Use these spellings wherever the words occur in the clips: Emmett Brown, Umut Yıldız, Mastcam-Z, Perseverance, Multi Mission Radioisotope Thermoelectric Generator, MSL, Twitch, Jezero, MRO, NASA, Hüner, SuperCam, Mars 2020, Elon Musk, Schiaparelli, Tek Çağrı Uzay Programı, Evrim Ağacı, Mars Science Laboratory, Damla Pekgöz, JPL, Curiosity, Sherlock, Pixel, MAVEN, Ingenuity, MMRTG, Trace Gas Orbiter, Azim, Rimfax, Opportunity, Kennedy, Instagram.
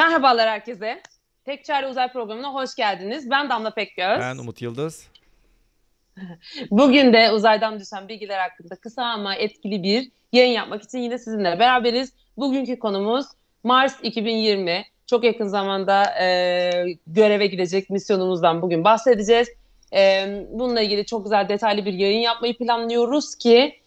Merhabalar herkese. Tek Çağrı Uzay Programı'na hoş geldiniz. Ben Damla Pekgöz. Ben Umut Yıldız. Bugün de uzaydan düşen bilgiler hakkında kısa ama etkili bir yayın yapmak için yine sizinle beraberiz. Bugünkü konumuz Mars 2020. Çok yakın zamanda göreve gidecek misyonumuzdan bugün bahsedeceğiz. Bununla ilgili çok güzel detaylı bir yayın yapmayı planlıyoruz ki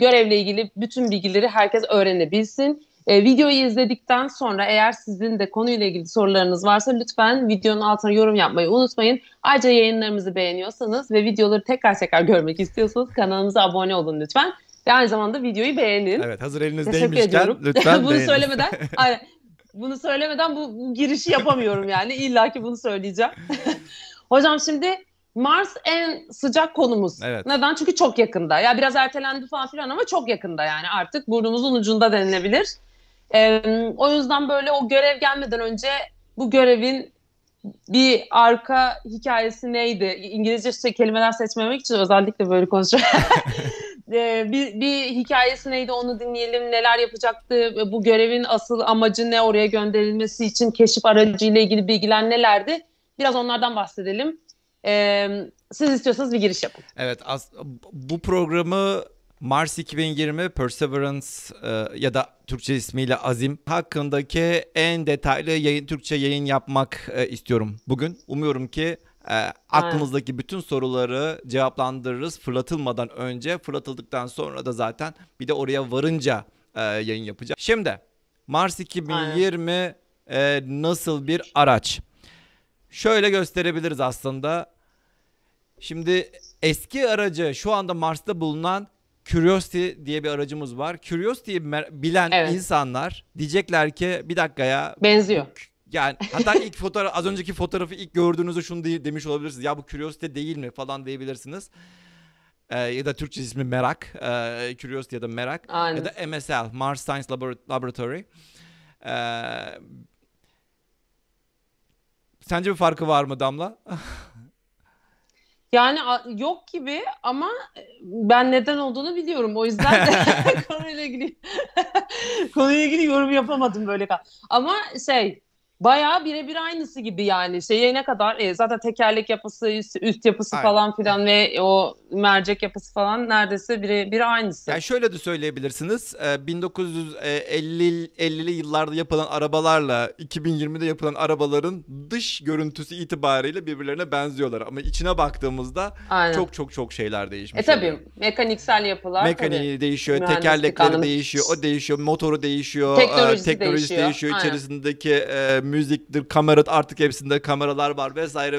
görevle ilgili bütün bilgileri herkes öğrenebilsin. Videoyu izledikten sonra eğer sizin de konuyla ilgili sorularınız varsa lütfen videonun altına yorum yapmayı unutmayın. Ayrıca yayınlarımızı beğeniyorsanız ve videoları tekrar görmek istiyorsanız kanalımıza abone olun lütfen. Ve aynı zamanda videoyu beğenin. Evet, hazır elinizdeymişken lütfen bunu beğenin. Bunu söylemeden bu girişi yapamıyorum yani. İlla ki bunu söyleyeceğim. Hocam şimdi Mars en sıcak konumuz. Evet. Neden? Çünkü çok yakında. Ya biraz ertelendi falan filan ama çok yakında yani artık burnumuzun ucunda denilebilir. O yüzden böyle o görev gelmeden önce bu görevin bir arka hikayesi neydi? İngilizce kelimeler seçmemek için özellikle böyle konuşuyorum. bir hikayesi neydi onu dinleyelim. Neler yapacaktı? Bu görevin asıl amacı ne? Oraya gönderilmesi için keşif aracıyla ilgili bilgiler nelerdi? Biraz onlardan bahsedelim. Siz istiyorsanız bir giriş yapın. Evet, bu programı Mars 2020 Perseverance ya da Türkçe ismiyle Azim hakkındaki en detaylı Türkçe yayın yapmak istiyorum bugün. Umuyorum ki aklımızdaki bütün soruları cevaplandırırız fırlatılmadan önce. Fırlatıldıktan sonra da zaten bir de oraya varınca yayın yapacağız. Şimdi Mars 2020 nasıl bir araç? Şöyle gösterebiliriz aslında. Şimdi eski aracı şu anda Mars'ta bulunan Curiosity diye bir aracımız var. Curiosity'yi bilen insanlar diyecekler ki bir dakika ya. Benziyor. Yani hatta ilk fotoğraf, az önceki fotoğrafı ilk gördüğünüzde şunu demiş olabilirsiniz. Ya bu Curiosity değil mi falan diyebilirsiniz. Ya da Türkçe ismi Merak. Curiosity ya da Merak. Aynen. Ya da MSL, Mars Science Laboratory. Sence bir farkı var mı Damla? Yani yok gibi ama ben neden olduğunu biliyorum. O yüzden konuyla ilgili yorum yapamadım böyle. Ama bayağı birebir aynısı gibi yani. Ne kadar zaten tekerlek yapısı, üst yapısı falan filan ve o mercek yapısı falan neredeyse birebir aynısı. Yani şöyle de söyleyebilirsiniz. 1950'li yıllarda yapılan arabalarla 2020'de yapılan arabaların dış görüntüsü itibariyle birbirlerine benziyorlar. Ama içine baktığımızda çok şeyler değişmiş. Tabii mekaniksel yapılar. Mekaniği değişiyor, tekerlekleri değişiyor, o değişiyor, motoru değişiyor, teknolojisi değişiyor. İçerisindeki müziktir, kamera, artık hepsinde kameralar var vesaire.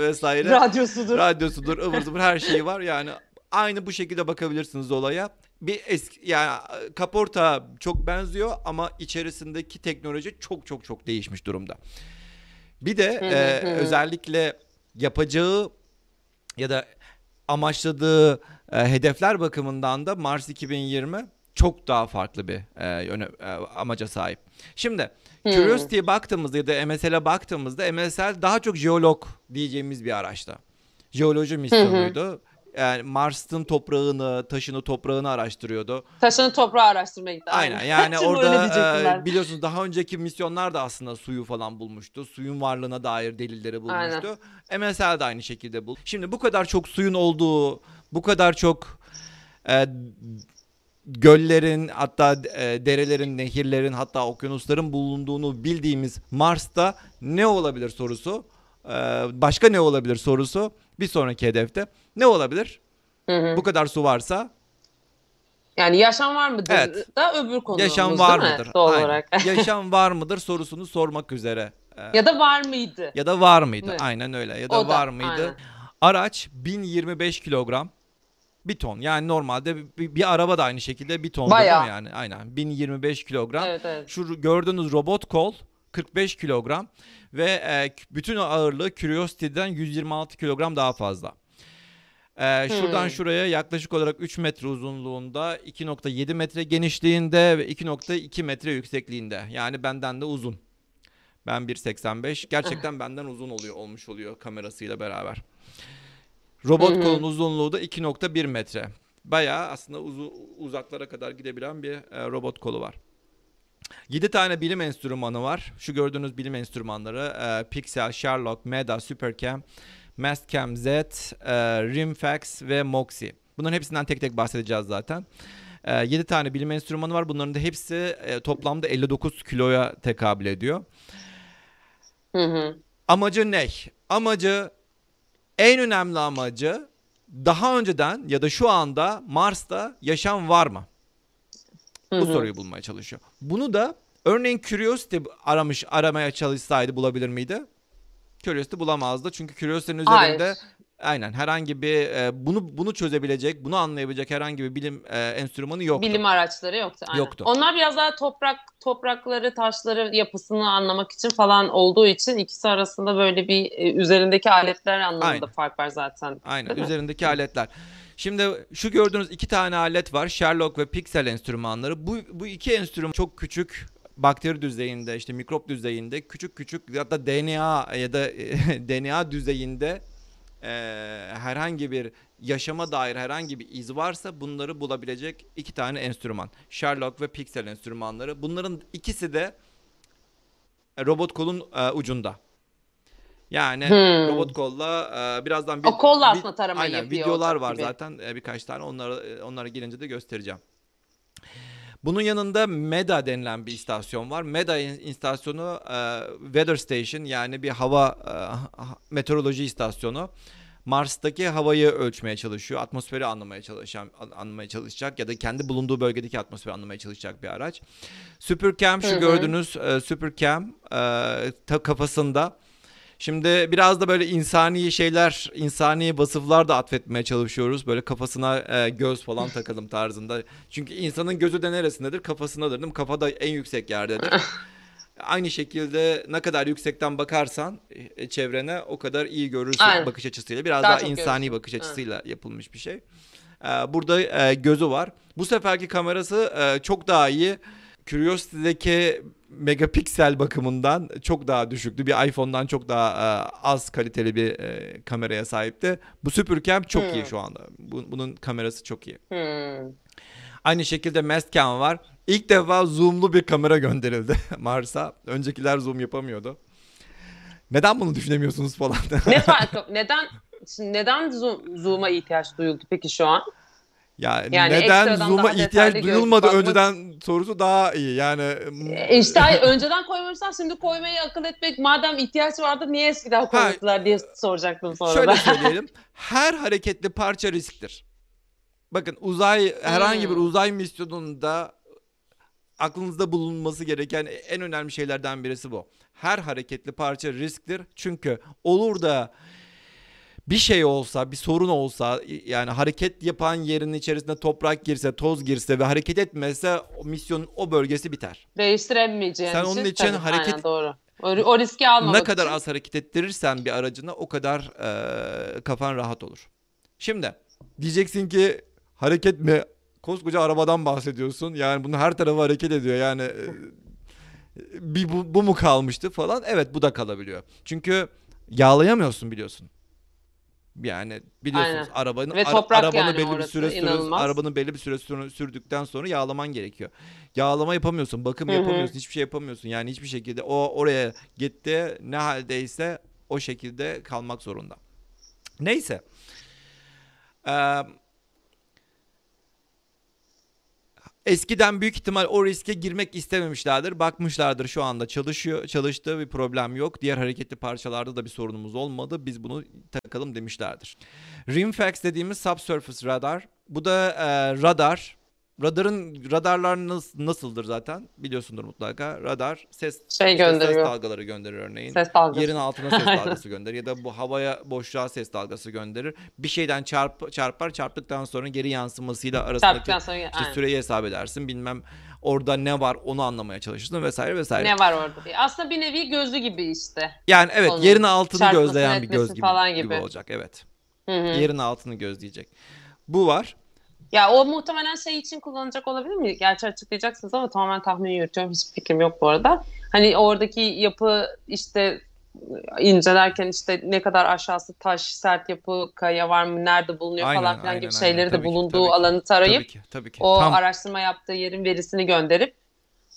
Radyosudur, ıvır zıvır her şeyi var. Yani aynı bu şekilde bakabilirsiniz olaya. Bir eski, yani kaporta çok benziyor ama içerisindeki teknoloji çok değişmiş durumda. Bir de özellikle yapacağı ya da amaçladığı hedefler bakımından da Mars 2020 çok daha farklı bir amaca sahip. Şimdi Curiosity'ye baktığımızda ya da MSL'e baktığımızda MSL daha çok jeolog diyeceğimiz bir araçta. Jeoloji misyonuydu. Yani Mars'ın toprağını araştırıyordu. Taşını toprağı araştırmaya gitti. Aynen yani orada biliyorsunuz daha önceki misyonlar da aslında suyu falan bulmuştu. Suyun varlığına dair delilleri bulmuştu. Aynen. MSL de aynı şekilde buldu. Şimdi bu kadar çok suyun olduğu, bu kadar çok göllerin, hatta derelerin, nehirlerin, hatta okyanusların bulunduğunu bildiğimiz Mars'ta ne olabilir sorusu, başka ne olabilir sorusu bir sonraki hedefte. Ne olabilir? Bu kadar su varsa. Yani yaşam var mıdır da öbür konumuz değil mi? Yaşam var mıdır? Doğal olarak. Yaşam var mıdır sorusunu sormak üzere. Ya da var mıydı? Ya da var mıydı? Evet. Aynen öyle. Ya da var mıydı? Aynen. Araç 1025 kilogram. Bir ton, yani normalde bir araba da aynı şekilde bir ton değil mi yani? Aynen 1025 kilogram. Evet. Şu gördüğünüz robot kol 45 kilogram ve bütün ağırlığı Curiosity'den 126 kilogram daha fazla. Şuradan şuraya yaklaşık olarak 3 metre uzunluğunda, 2.7 metre genişliğinde ve 2.2 metre yüksekliğinde. Yani benden de uzun. Ben 1.85. Gerçekten benden uzun olmuş oluyor kamerasıyla beraber. Robot kolun uzunluğu da 2.1 metre. Bayağı aslında uzaklara kadar gidebilen bir robot kolu var. 7 tane bilim enstrümanı var. Şu gördüğünüz bilim enstrümanları Pixel, Sherlock, Meda, SuperCam, Mastcam-Z, Rimfax ve Moxie. Bunların hepsinden tek tek bahsedeceğiz zaten. 7 tane bilim enstrümanı var. Bunların da hepsi toplamda 59 kiloya tekabül ediyor. Hı hı. Amacı ne? Amacı, en önemli amacı, daha önceden ya da şu anda Mars'ta yaşam var mı? Bu soruyu bulmaya çalışıyor. Bunu da örneğin Curiosity aramaya çalışsaydı bulabilir miydi? Curiosity bulamazdı. Çünkü Curiosity'nin üzerinde aynen herhangi bir bunu çözebilecek, bunu anlayabilecek herhangi bir bilim enstrümanı yoktu. Bilim araçları yoktu. Aynen. Yoktu. Onlar biraz daha toprakları, taşları, yapısını anlamak için falan olduğu için ikisi arasında böyle bir üzerindeki aletler anlamında fark var zaten. Aynen. Üzerindeki aletler. Şimdi şu gördüğünüz iki tane alet var. Sherlock ve Pixel enstrümanları. Bu iki enstrüman çok küçük, bakteri düzeyinde, işte mikrop düzeyinde, küçük hatta DNA ya da DNA düzeyinde herhangi bir yaşama dair herhangi bir iz varsa bunları bulabilecek iki tane enstrüman. Sherlock ve Pixel enstrümanları. Bunların ikisi de robot kolun ucunda. Yani robot kolla birazdan o kolla aslında taramayı yapıyor. Videolar var zaten birkaç tane. Onlara gelince de göstereceğim. Bunun yanında MEDA denilen bir istasyon var. MEDA istasyonu Weather Station, yani bir hava meteoroloji istasyonu. Mars'taki havayı ölçmeye çalışıyor. Atmosferi anlamaya çalışacak ya da kendi bulunduğu bölgedeki atmosferi anlamaya çalışacak bir araç. SuperCam, şu gördüğünüz SuperCam kafasında. Şimdi biraz da böyle insani vasıflar da atfetmeye çalışıyoruz. Böyle kafasına göz falan takalım tarzında. Çünkü insanın gözü de neresindedir? Kafasındadır, değil mi? Kafa da en yüksek yerdedir. Aynı şekilde ne kadar yüksekten bakarsan çevrene o kadar iyi görürsün bakış açısıyla. Biraz daha insani bakış açısıyla yapılmış bir şey. Burada gözü var. Bu seferki kamerası çok daha iyi. Curiosity'deki megapiksel bakımından çok daha düşüktü. Bir iPhone'dan çok daha az kaliteli bir kameraya sahipti. Bu SuperCam çok iyi şu anda. Bunun kamerası çok iyi. Aynı şekilde Mastcam var. İlk defa zoomlu bir kamera gönderildi Mars'a. Öncekiler zoom yapamıyordu. Neden bunu düşünemiyorsunuz falan? Neden zoom'a ihtiyaç duyuldu peki şu an? Yani neden zoom'a ihtiyaç duyulmadı önceden sorusu daha iyi. Yani işte önceden koymamışlar, şimdi koymayı akıl etmek, madem ihtiyaç vardı niye eskiden koymadılar diye soracaktım sonra. Şöyle söyleyelim. Her hareketli parça risktir. Bakın herhangi bir uzay misyonunda aklınızda bulunması gereken en önemli şeylerden birisi bu. Her hareketli parça risktir. Çünkü olur da bir şey olsa, bir sorun olsa, yani hareket yapan yerin içerisinde toprak girse, toz girse ve hareket etmezse misyonun o bölgesi biter. Değiştiremeyeceğin için. Sen onun için doğru. O riski almamak için. Ne kadar az hareket ettirirsen bir aracına o kadar kafan rahat olur. Şimdi diyeceksin ki hareket mi? Koskoca arabadan bahsediyorsun. Yani bunu her tarafı hareket ediyor. Yani bu mu kalmıştı falan. Evet, bu da kalabiliyor. Çünkü yağlayamıyorsun, biliyorsun. Yani biliyorsunuz arabanın arabanı belli bir süre sürdükten sonra yağlaman gerekiyor. Yağlama yapamıyorsun, bakım yapamıyorsun, hiçbir şey yapamıyorsun. Yani hiçbir şekilde o oraya gitti, ne haldeyse o şekilde kalmak zorunda. Neyse. Eskiden büyük ihtimal o riske girmek istememişlerdir. Bakmışlardır şu anda çalıştığı bir problem yok. Diğer hareketli parçalarda da bir sorunumuz olmadı. Biz bunu takalım demişlerdir. Rimfax dediğimiz subsurface radar. Bu da radar. Radarlar nasıldır zaten? Biliyorsundur mutlaka. Radar ses dalgaları gönderir örneğin. Yerin altına ses dalgası gönderir ya da bu havaya, boşluğa ses dalgası gönderir. Bir şeyden çarpar, çarptıktan sonra geri yansımasıyla arasındaki süreyi hesap edersin. Bilmem orada ne var onu anlamaya çalışırsın vesaire. Ne var orada diye. Aslında bir nevi gözlü gibi işte. Yani evet, yerin altını gözleyen bir göz gibi olacak. Evet. Yerin altını gözleyecek. Bu var. Ya o muhtemelen şey için kullanacak olabilir mi? Gerçi açıklayacaksınız ama tamamen tahmin yürütüyorum. Hiçbir fikrim yok bu arada. Hani oradaki yapı işte incelerken işte ne kadar aşağısı taş, sert yapı, kaya var mı, nerede bulunuyor falan filan gibi şeyleri de bulunduğu alanı tarayıp o araştırma yaptığı yerin verisini gönderip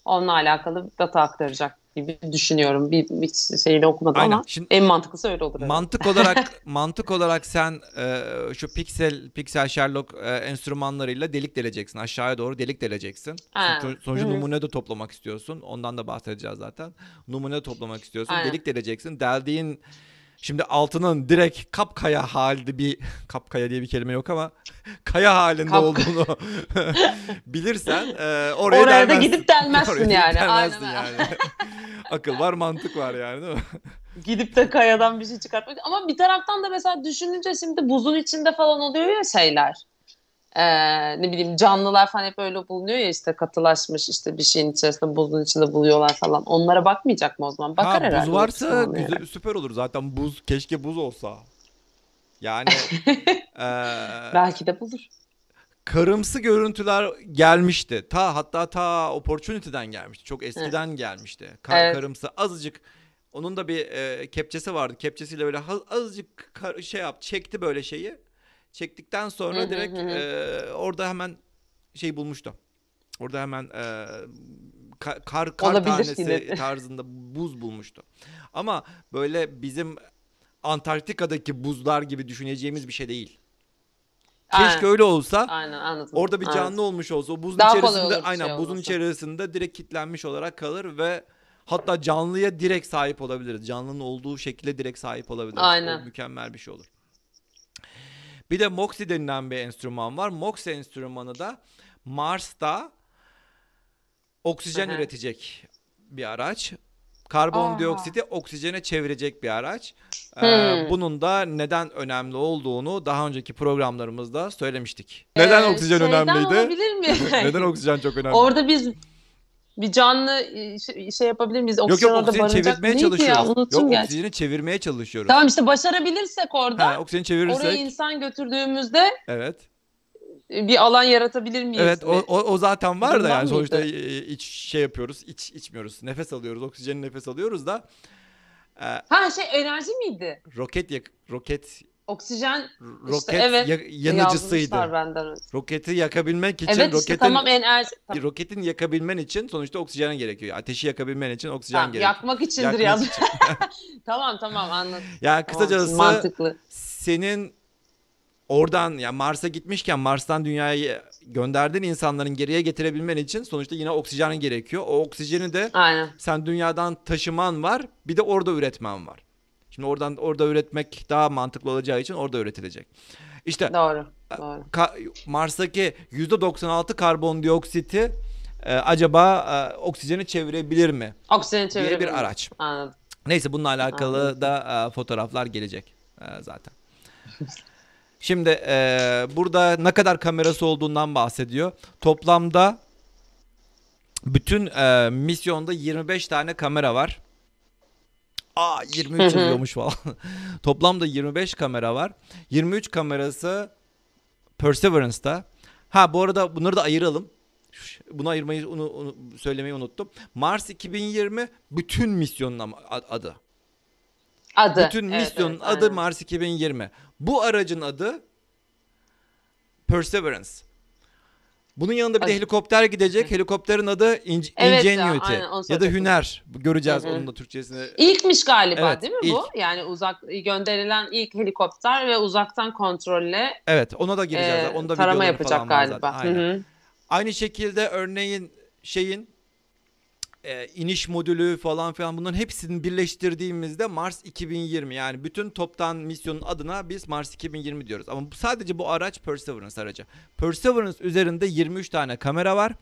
onunla alakalı data aktaracak gibi düşünüyorum. Bir şeyini okumadım aynen. Ama şimdi en mantıklısı öyle olur. Mantık olarak sen şu Pixel Sherlock enstrümanlarıyla delik deleceksin. Aşağıya doğru delik deleceksin. Sonuçta numune de toplamak istiyorsun. Ondan da bahsedeceğiz zaten. Numune de toplamak istiyorsun. Aynen. Delik deleceksin. Deldiğin şimdi altının direkt kapkaya halde bir kapkaya diye bir kelime yok ama kaya halinde olduğunu bilirsen oraya da gidip delmezsin yani. Aynen. Yani. Akıl var, mantık var yani, değil mi? Gidip de kayadan bir şey çıkartmak. Ama bir taraftan da mesela düşününce şimdi buzun içinde falan oluyor ya şeyler. Ne bileyim, canlılar falan hep öyle bulunuyor ya, işte katılaşmış, işte bir şeyin içerisinde, buzun içinde buluyorlar falan. Onlara bakmayacak mı o zaman? Bakar herhalde. Buz varsa güzel, süper olur zaten. Buz, keşke buz olsa. Yani belki de bulur. Karımsı görüntüler gelmişti. Hatta Opportunity'den gelmişti. Çok eskiden gelmişti. Evet. Karımsı azıcık. Onun da bir kepçesi vardı. Kepçesiyle böyle azıcık çekti böyle şeyi. Çektikten sonra direkt orada hemen şey bulmuştu. Orada hemen kar tanesi tarzında buz bulmuştu. Ama böyle bizim Antarktika'daki buzlar gibi düşüneceğimiz bir şey değil. Keşke öyle olsa. Aynen, anladım. Orada bir canlı olmuş olsa, o buzun daha içerisinde buzun içerisinde direkt kitlenmiş olarak kalır ve hatta canlıya direkt sahip olabiliriz. Canlının olduğu şekilde direkt sahip olabiliriz. Aynen. O mükemmel bir şey olur. Bir de Moxie denilen bir enstrüman var. Moxie enstrümanı da Mars'ta oksijen üretecek bir araç. Karbondioksiti oksijene çevirecek bir araç. Bunun da neden önemli olduğunu daha önceki programlarımızda söylemiştik. Neden oksijen önemliydi? Olabilir mi? Neden oksijen çok önemli? Orada biz bir canlı şey yapabilir miyiz? Oksijen orada barınacak. Neydi çalışıyoruz. Oksijeni çevirmeye çalışıyoruz. Tamam işte, başarabilirsek orada. Oksijeni çevirirsek. Oraya insan götürdüğümüzde. Evet. Bir alan yaratabilir miyiz? Evet, o zaten var. Bundan da yani sonuçta içmiyoruz. Nefes alıyoruz. Oksijeni nefes alıyoruz da. Enerji miydi? Roket. Oksijen roket işte, yanıcısıydı. Roketi yakabilmek için roketin yakabilmen için sonuçta oksijen gerekiyor. Ateşi yakabilmen için oksijen gerekiyor. Yakmak içindir yani. Tamam anladım. Yani kısacası mantıklı. Senin oradan Mars'a gitmişken Mars'tan Dünya'ya gönderdiğin insanların geriye getirebilmen için sonuçta yine oksijen gerekiyor. O oksijeni de sen Dünya'dan taşıman var, bir de orada üretmen var. Şimdi orada üretmek daha mantıklı olacağı için orada üretilecek. İşte doğru. Mars'taki %96 karbondioksiti acaba oksijeni çevirebilir mi? Oksijeni çevirebilir diye bir araç. Anladım. Neyse, bununla alakalı da fotoğraflar gelecek zaten. Şimdi burada ne kadar kamerası olduğundan bahsediyor. Toplamda bütün misyonda 25 tane kamera var. 23 diyormuş falan. Toplamda 25 kamera var. 23 kamerası Perseverance'da. Bu arada bunları da ayıralım. Bunu ayırmayı söylemeyi unuttum. Mars 2020 bütün misyonun adı. Bütün misyonun adı Mars 2020. Bu aracın adı Perseverance. Bunun yanında bir de helikopter gidecek. Helikopterin adı Ingenuity ya da Hüner. Göreceğiz onun da Türkçesini. İlkmiş galiba değil mi bu? Yani gönderilen ilk helikopter ve uzaktan kontrolle. Evet, ona da gireceğiz. Onda tarama yapacak galiba. Aynı şekilde örneğin iniş modülü falan filan, bunların hepsini birleştirdiğimizde Mars 2020, yani bütün toptan misyonun adına biz Mars 2020 diyoruz. Ama sadece bu araç Perseverance aracı. Perseverance üzerinde 23 tane kamera var.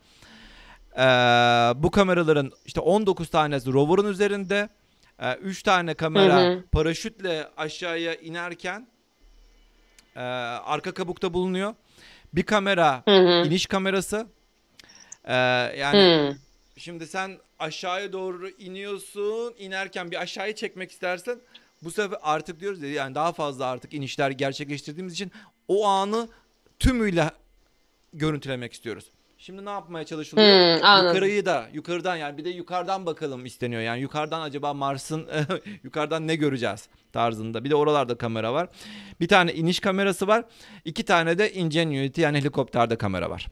Bu kameraların işte 19 tanesi rover'ın üzerinde. 3 tane kamera paraşütle aşağıya inerken arka kabukta bulunuyor. Bir kamera iniş kamerası. Şimdi sen aşağıya doğru iniyorsun, inerken bir aşağıya çekmek istersen bu sefer artık diyoruz yani daha fazla artık inişler gerçekleştirdiğimiz için o anı tümüyle görüntülemek istiyoruz. Şimdi ne yapmaya çalışılıyor? Yukarıdan yani bir de yukarıdan bakalım isteniyor. Yani yukarıdan acaba Mars'ın yukarıdan ne göreceğiz tarzında. Bir de oralarda kamera var. Bir tane iniş kamerası var. 2 tane de Ingenuity yani helikopterde kamera var.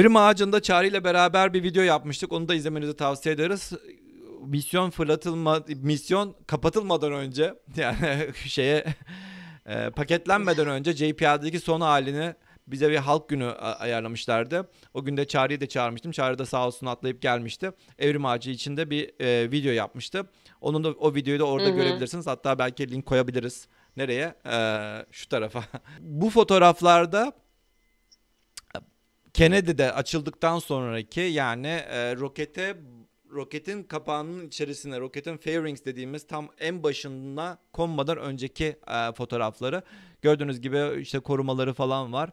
Evrim Ağacı'nda Çağrı ile beraber bir video yapmıştık. Onu da izlemenizi tavsiye ederiz. Misyon kapatılmadan önce, yani şeye paketlenmeden önce JPL'deki son halini bize bir halk günü ayarlamışlardı. O gün de Çağrı'yı da çağırmıştım. Çağrı da sağ olsun atlayıp gelmişti. Evrim Ağacı için de bir video yapmıştı. Onun da o videoyu da orada görebilirsiniz. Hatta belki link koyabiliriz. Nereye? Şu tarafa. Bu fotoğraflarda Kennedy'de açıldıktan sonraki, yani roketin kapağının içerisine, roketin fairings dediğimiz tam en başına konmadan önceki fotoğrafları. Gördüğünüz gibi işte korumaları falan var.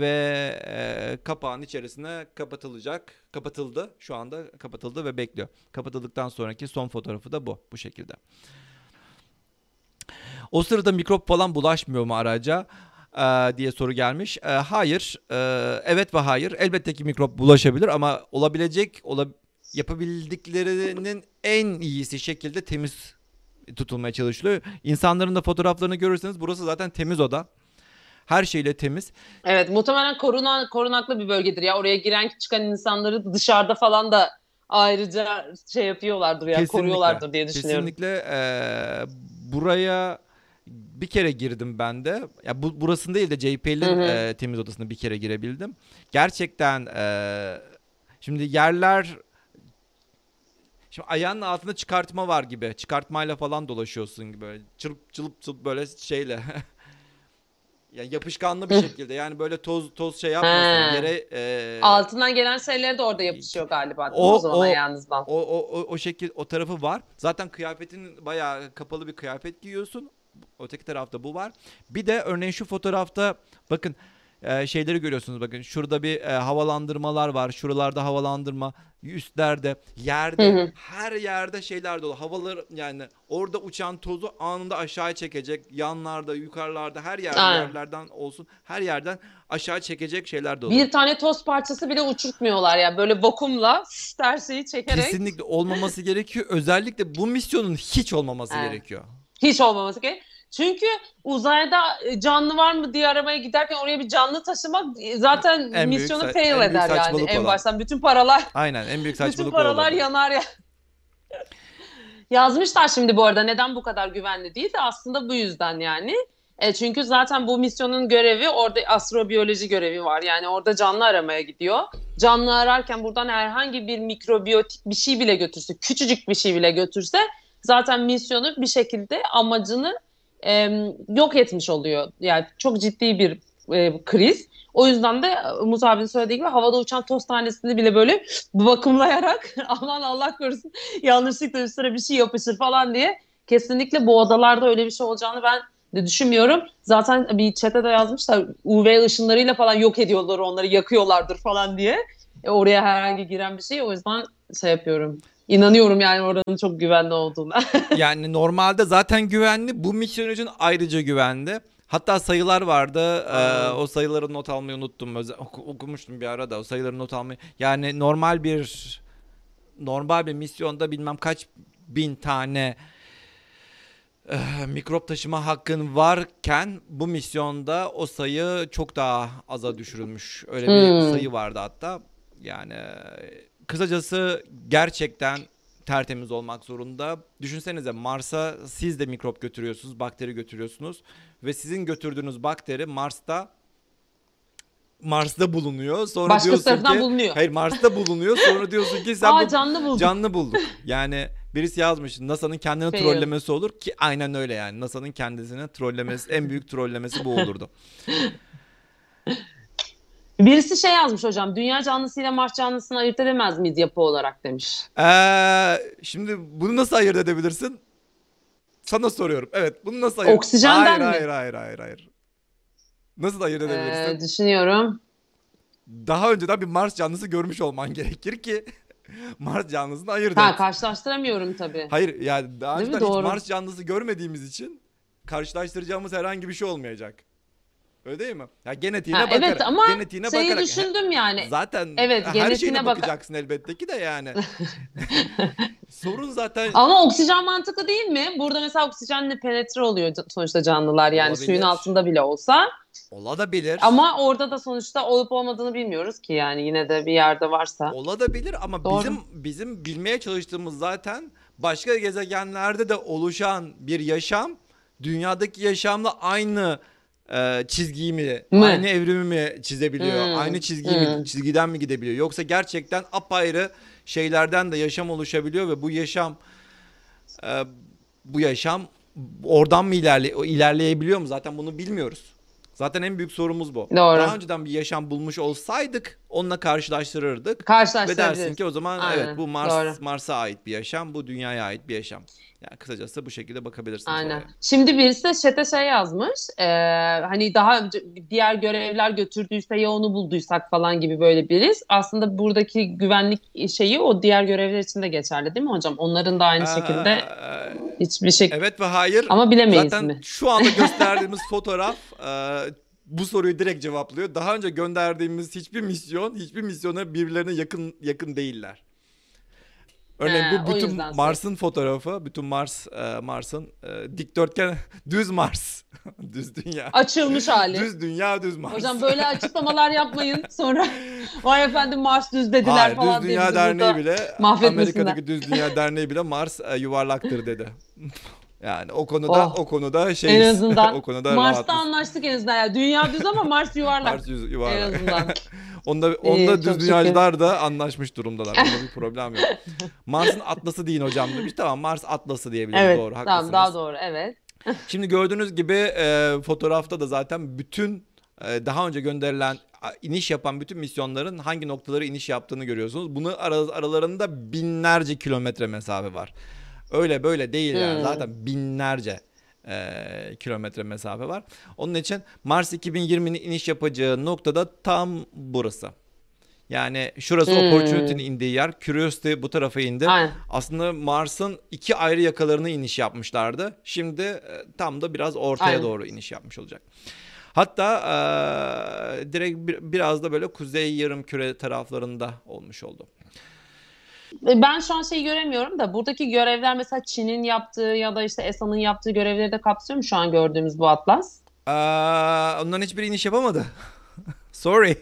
Ve kapağın içerisine kapatıldı. Şu anda kapatıldı ve bekliyor. Kapatıldıktan sonraki son fotoğrafı da bu şekilde. O sırada mikrop falan bulaşmıyor mu araca diye soru gelmiş. Hayır, evet ve hayır. Elbette ki mikrop bulaşabilir ama yapabildiklerinin en iyisi şekilde temiz tutulmaya çalışılıyor. İnsanların da fotoğraflarını görürseniz burası zaten temiz oda. Her şeyle temiz. Evet, muhtemelen korunaklı bir bölgedir ya. Oraya giren çıkan insanları dışarıda falan da ayrıca şey yapıyorlardır ya, koruyorlardır diye düşünüyorum. Kesinlikle. Buraya bir kere girdim ben de. Ya burasını değil de JPL'in temiz odasına bir kere girebildim. Gerçekten şimdi yerler, şimdi ayağının altında çıkartma var gibi. Çıkartmayla falan dolaşıyorsun gibi. Böyle çırp böyle şeyle. Yani yapışkanlı bir şekilde. Yani böyle toz şey yapmasın yere. Altından gelen şeyler de orada yapışıyor galiba. O zaman ayağınızdan. O şekil, o tarafı var. Zaten kıyafetin bayağı kapalı bir kıyafet giyiyorsun. Öteki tarafta bu var. Bir de örneğin şu fotoğrafta bakın şeyleri görüyorsunuz. Bakın şurada bir havalandırmalar var. Şuralarda havalandırma, üstlerde, yerde, her yerde şeyler dolu. Havalar, yani orada uçan tozu anında aşağıya çekecek. Yanlarda, yukarılarda, her yerde, yerlerden olsun, her yerden aşağı çekecek şeyler dolu. Bir tane toz parçası bile uçurtmuyorlar ya. Böyle vakumla her şeyi çekerek. Kesinlikle olmaması gerekiyor. Özellikle bu misyonun hiç olmaması gerekiyor. Hiç olmaması gerekiyor. Çünkü uzayda canlı var mı diye aramaya giderken oraya bir canlı taşımak zaten en misyonu fail eder yani en baştan. Bütün paralar, aynen, en büyük saçmalık, bütün paralar yanar ya. Yazmışlar şimdi bu arada neden bu kadar güvenli değil de aslında bu yüzden yani. Çünkü zaten bu misyonun görevi, orada astrobiyoloji görevi var. Yani orada canlı aramaya gidiyor. Canlı ararken buradan herhangi bir mikrobiyotik bir şey bile götürse, küçücük bir şey bile götürse zaten misyonu bir şekilde amacını yok etmiş oluyor. Yani çok ciddi bir kriz. O yüzden de Umut abinin söylediği gibi havada uçan toz tanesini bile böyle bakımlayarak aman Allah korusun yanlışlıkla üstüne bir şey yapışır falan diye, kesinlikle bu odalarda öyle bir şey olacağını ben de düşünmüyorum. Zaten bir chat'e de yazmışlar, UV ışınlarıyla falan yok ediyorlar onları, yakıyorlardır falan diye. Oraya herhangi giren bir şey, o yüzden şey yapıyorum. İnanıyorum yani oranın çok güvenli olduğuna. Yani normalde zaten güvenli. Bu misyon için ayrıca güvenli. Hatta sayılar vardı. O sayıları not almayı unuttum. Okumuştum bir arada. O sayıları not almayı. Yani normal bir misyonda bilmem kaç bin tane mikrop taşıma hakkın varken bu misyonda o sayı çok daha aza düşürülmüş. Öyle bir sayı vardı hatta. Yani kısacası gerçekten tertemiz olmak zorunda. Düşünsenize, Mars'a siz de mikrop götürüyorsunuz, bakteri götürüyorsunuz ve sizin götürdüğünüz bakteri Mars'ta bulunuyor. Sonra başka diyorsun ki bulunuyor. Hayır, Mars'ta bulunuyor. Sonra diyorsun ki sen canlı bulduk. Yani birisi yazmış, NASA'nın kendini trollemesi olur ki aynen öyle yani. NASA'nın kendisini trollemesi, en büyük trollemesi bu olurdu. Birisi şey yazmış hocam, dünya canlısıyla Mars canlısını ayırt edemez miyiz yapı olarak demiş. Şimdi bunu nasıl ayırt edebilirsin? Sana soruyorum. Evet, bunu nasıl ayırt edebilirsin? Oksijenden mi? Hayır. Nasıl ayırt edebilirsin? Düşünüyorum. Daha önceden bir Mars canlısı görmüş olman gerekir ki Mars canlısını ayırt et. Karşılaştıramıyorum tabii. Hayır yani daha önceden hiç Mars canlısı görmediğimiz için karşılaştıracağımız herhangi bir şey olmayacak. Öyle değil mi? Ya genetiğine bakarak. Evet ama genetiğine şeyi bakarak düşündüm yani. Zaten evet, her şeyine bakacaksın elbette ki de yani. Sorun zaten. Ama oksijen mantıklı değil mi? Burada mesela oksijenle penetre oluyor sonuçta canlılar yani. Olabilir. Suyun altında bile olsa. Ola da bilir. Ama orada da sonuçta olup olmadığını bilmiyoruz ki yani, yine de bir yerde varsa. Ola da bilir ama doğru. bizim bilmeye çalıştığımız zaten başka gezegenlerde de oluşan bir yaşam dünyadaki yaşamla aynı çizgiyi mi? Aynı evrimi mi çizebiliyor? Aynı çizgiden mi gidebiliyor? Yoksa gerçekten apayrı şeylerden de yaşam oluşabiliyor ve bu yaşam oradan mı ilerleyebiliyor mu? Zaten bunu bilmiyoruz. Zaten en büyük sorumuz bu. Doğru. Daha önceden bir yaşam bulmuş olsaydık onunla karşılaştırırdık. Ve dersin ki o zaman aynen, evet bu Mars'a ait bir yaşam, bu dünyaya ait bir yaşam. Yani kısacası bu şekilde bakabilirsiniz. Aynen. Oraya. Şimdi birisi de chat'e şey yazmış. Hani daha önce diğer görevler götürdüyse ya onu bulduysak falan gibi böyle biriz. Aslında buradaki güvenlik şeyi o diğer görevler için de geçerli değil mi hocam? Onların da aynı şekilde hiçbir şey. Evet ve hayır. Ama bilemeyiz zaten mi? Şu anda gösterdiğimiz fotoğraf bu soruyu direkt cevaplıyor. Daha önce gönderdiğimiz hiçbir misyona birbirlerine yakın değiller. Örneğin bu bütün Mars'ın fotoğrafı, bütün Mars'ın dikdörtgen düz Mars, düz dünya. Açılmış hali. Düz dünya, düz Mars. Hocam böyle açıklamalar yapmayın. Sonra vay efendim Mars düz dediler. Hayır, falan düz dünya derneği bile, Amerika'daki düz dünya derneği bile Mars yuvarlaktır dedi. Yani o konuda şey. En azından o konuda Mars'ta rahatız. Anlaştık en azından. Yani dünya düz ama Mars yuvarlak. Mars yuvarlak. En azından. Onda düz dünyacılar da anlaşmış durumdalar. Onda bir problem yok. Mars'ın atlası deyin hocam demiş. Tamam, Mars atlası diyebiliriz. Evet, doğru. Haklısınız. Tamam, daha doğru. Evet. Şimdi gördüğünüz gibi fotoğrafta da zaten bütün daha önce gönderilen iniş yapan bütün misyonların hangi noktaları iniş yaptığını görüyorsunuz. Bunun aralarında binlerce kilometre mesafe var. Öyle böyle değil yani. Zaten binlerce kilometre mesafe var. Onun için Mars 2020'nin iniş yapacağı noktada tam burası. Yani şurası Opportunity'nin indiği yer. Curiosity bu tarafa indi. Aynen. Aslında Mars'ın iki ayrı yakalarını iniş yapmışlardı. Şimdi tam da biraz ortaya aynen doğru iniş yapmış olacak. Hatta direkt biraz da böyle kuzey yarımküre taraflarında olmuş oldu. Ben şu an şeyi göremiyorum da buradaki görevler mesela Çin'in yaptığı ya da işte ESA'nın yaptığı görevleri de kapsıyor mu şu an gördüğümüz bu atlas? Onların hiçbiri iniş yapamadı. Sorry.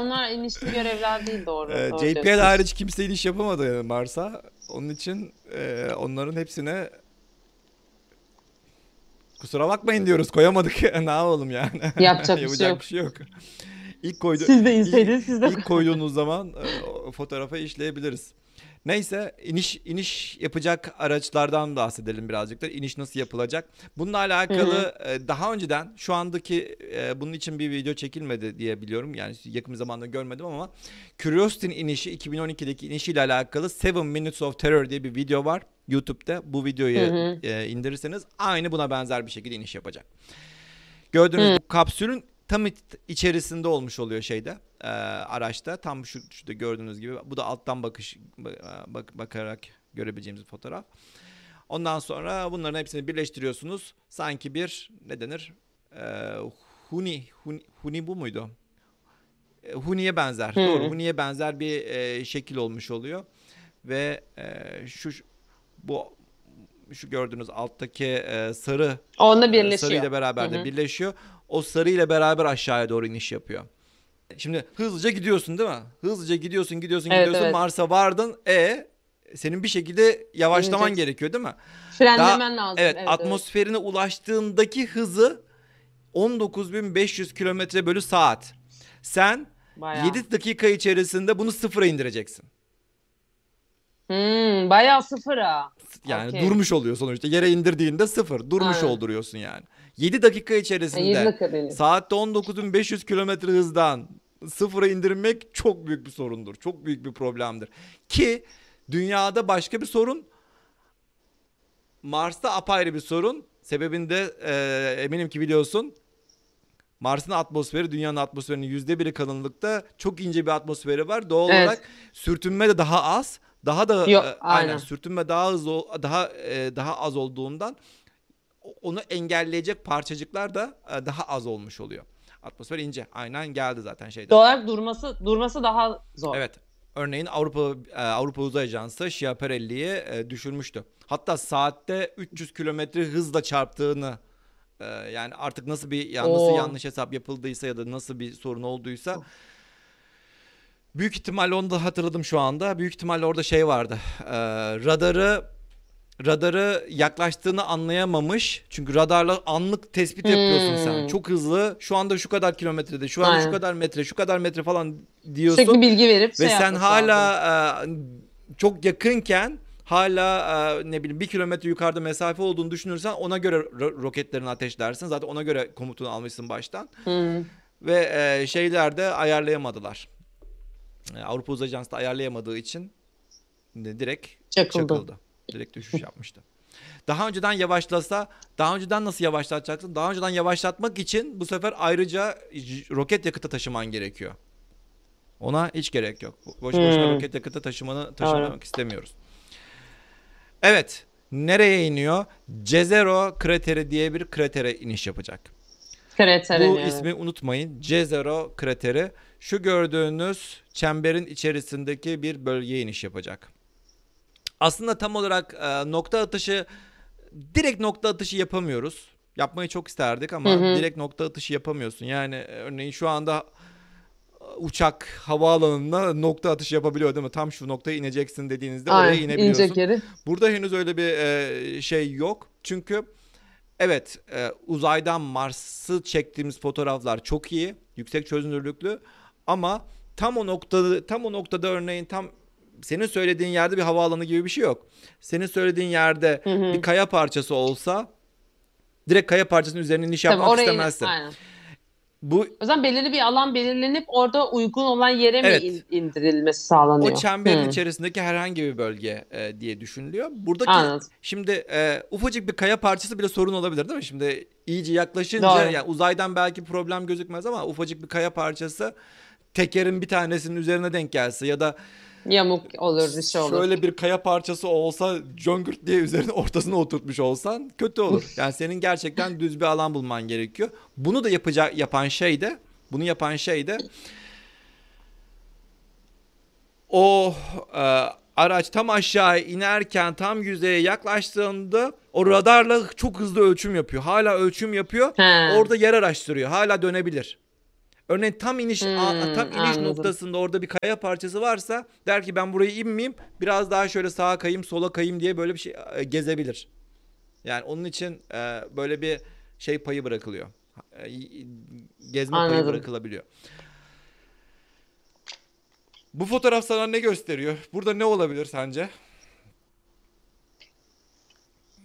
Onlar inişli görevler değil, doğru. Doğru JPL diyorsun. Hariç kimse iniş yapamadı yani Mars'a. Onun için onların hepsine kusura bakmayın diyoruz, koyamadık. Ne yapalım yani. Yapacak bir şey yok. Siz de inseydiniz. İlk koyduğunuz zaman fotoğrafa işleyebiliriz. Neyse, iniş yapacak araçlardan bahsedelim birazcık da. İniş nasıl yapılacak? Bununla alakalı daha önceden, şu andaki bunun için bir video çekilmedi diye biliyorum. Yani yakın zamanda görmedim ama Curiosity'nin inişi, 2012'deki inişiyle alakalı 7 Minutes of Terror diye bir video var YouTube'da. Bu videoyu indirirseniz aynı buna benzer bir şekilde iniş yapacak. Gördüğünüz bu kapsülün tam içerisinde olmuş oluyor şeyde, araçta. Tam şurada gördüğünüz gibi. Bu da alttan bakarak görebileceğimiz bir fotoğraf. Ondan sonra bunların hepsini birleştiriyorsunuz. Sanki bir, ne denir? Huni bu muydu? Huni'ye benzer. Doğru, Huni'ye benzer bir şekil olmuş oluyor. Ve şu gördüğünüz alttaki sarı, onunla birleşiyor. Sarıyla beraber de birleşiyor. O sarıyla beraber aşağıya doğru iniş yapıyor. Şimdi hızlıca gidiyorsun değil mi? Hızlıca gidiyorsun. Evet. Mars'a vardın. Senin bir şekilde yavaşlaman gerekiyor değil mi? Frenlemen lazım. Evet, atmosferine ulaştığındaki hızı 19.500 kilometre bölü saat. Sen bayağı 7 dakika içerisinde bunu sıfıra indireceksin. Bayağı sıfıra. Yani durmuş oluyor sonuçta. Yere indirdiğinde sıfır. Durmuş olduruyorsun yani. 7 dakika içerisinde saatte 19.500 kilometre hızdan sıfıra indirmek çok büyük bir sorundur. Çok büyük bir problemdir. Ki dünyada başka bir sorun, Mars'ta apayrı bir sorun. Sebebini de eminim ki biliyorsun. Mars'ın atmosferi dünyanın atmosferinin %1'i kalınlıkta, çok ince bir atmosferi var. Doğal olarak sürtünme de daha az. Daha da sürtünme daha az olduğundan onu engelleyecek parçacıklar da daha az olmuş oluyor. Atmosfer ince. Aynen geldi zaten şeyde. Doğal olarak durması daha zor. Evet. Örneğin Avrupa Uzay Ajansı Schiaparelli'yi düşürmüştü. Hatta saatte 300 kilometre hızla çarptığını, yani artık nasıl bir yanlış hesap yapıldıysa ya da nasıl bir sorun olduysa büyük ihtimalle onu da hatırladım şu anda. Büyük ihtimalle orada şey vardı. Radarı yaklaştığını anlayamamış. Çünkü radarla anlık tespit yapıyorsun sen. Çok hızlı. Şu anda şu kadar kilometrede, şu anda şu kadar metre, şu kadar metre falan diyorsun. Sürekli bilgi verip ve sen hala çok yakınken hala ne bileyim 1 kilometre yukarıda mesafe olduğunu düşünürsen ona göre roketlerini ateşlersin. Zaten ona göre komutunu almışsın baştan. Ve şeylerde ayarlayamadılar. Avrupa Uzay Ajansı da ayarlayamadığı için direkt çakıldı. Direkt düşüş yapmıştı. Daha önceden yavaşlasa, daha önceden nasıl yavaşlatacaksın? Daha önceden yavaşlatmak için bu sefer ayrıca roket yakıtı taşıman gerekiyor. Ona hiç gerek yok. Boşuna roket yakıtı taşımak istemiyoruz. Evet. Nereye iniyor? Jezero krateri diye bir kratere iniş yapacak. Bu ismi unutmayın. Jezero krateri. Şu gördüğünüz çemberin içerisindeki bir bölgeye iniş yapacak. Aslında tam olarak direkt nokta atışı yapamıyoruz. Yapmayı çok isterdik ama direkt nokta atışı yapamıyorsun. Yani örneğin şu anda uçak havaalanında nokta atışı yapabiliyor değil mi? Tam şu noktaya ineceksin dediğinizde oraya inebiliyorsun. Burada henüz öyle bir şey yok. Çünkü evet, uzaydan Mars'ı çektiğimiz fotoğraflar çok iyi. Yüksek çözünürlüklü ama tam o noktada örneğin tam senin söylediğin yerde bir havaalanı gibi bir şey yok. Senin söylediğin yerde bir kaya parçası olsa direkt kaya parçasının üzerine iniş yapmak istemezsin. O zaman belirli bir alan belirlenip orada uygun olan yere mi indirilmesi sağlanıyor? O çemberin içerisindeki herhangi bir bölge diye düşünülüyor. Buradaki şimdi ufacık bir kaya parçası bile sorun olabilir değil mi? Şimdi iyice yaklaşınca yani uzaydan belki problem gözükmez ama ufacık bir kaya parçası tekerin bir tanesinin üzerine denk gelse ya da yamuk olur, bir şey olur. Şöyle bir kaya parçası olsa cöngürt diye üzerine ortasına oturtmuş olsan kötü olur. Yani senin gerçekten düz bir alan bulman gerekiyor. Bunu da yapan şey de o araç tam aşağı inerken tam yüzeye yaklaştığında o radarla çok hızlı ölçüm yapıyor. Hala ölçüm yapıyor. Orada yer araştırıyor. Hala dönebilir. Örneğin tam iniş noktasında orada bir kaya parçası varsa der ki ben buraya inmeyeyim, biraz daha şöyle sağa kayayım, sola kayayım diye böyle bir şey gezebilir. Yani onun için böyle bir şey payı bırakılıyor. Gezme payı bırakılabiliyor. Bu fotoğraf sana ne gösteriyor? Burada ne olabilir sence?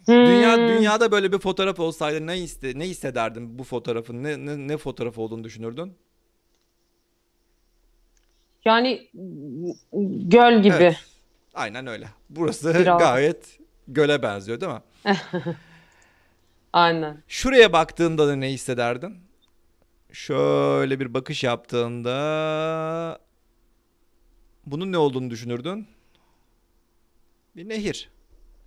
Dünyada böyle bir fotoğraf olsaydı ne hissederdin bu fotoğrafın? Ne fotoğraf olduğunu düşünürdün? Yani göl gibi. Evet, aynen öyle. Burası gayet göle benziyor değil mi? Aynen. Şuraya baktığında da ne hissederdin? Şöyle bir bakış yaptığında bunun ne olduğunu düşünürdün? Bir nehir.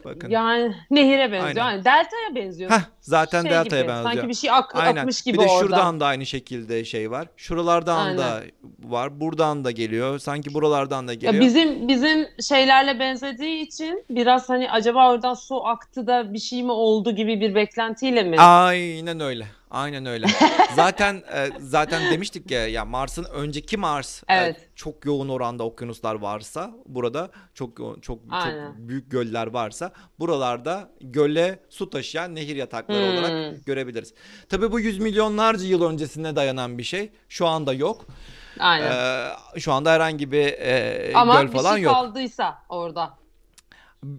Bakın. Yani nehire benziyor. Yani deltaya benziyor. Zaten deltaya benziyor. Sanki bir şey akmış gibi orada. Bir de şuradan da aynı şekilde şey var. Şuralardan da var. Buradan da geliyor. Sanki buralardan da geliyor. Ya bizim şeylerle benzediği için biraz hani acaba oradan su aktı da bir şey mi oldu gibi bir beklentiyle mi? Aynen öyle. Aynen öyle. zaten demiştik ya Mars'ın önceki Mars çok yoğun oranda okyanuslar varsa burada çok büyük göller varsa buralarda göle su taşıyan nehir yatakları olarak görebiliriz. Tabii bu yüz milyonlarca yıl öncesine dayanan bir şey. Şu anda yok. Aynen. Şu anda herhangi bir göl falan yok. Ama bir şey kaldıysa orada.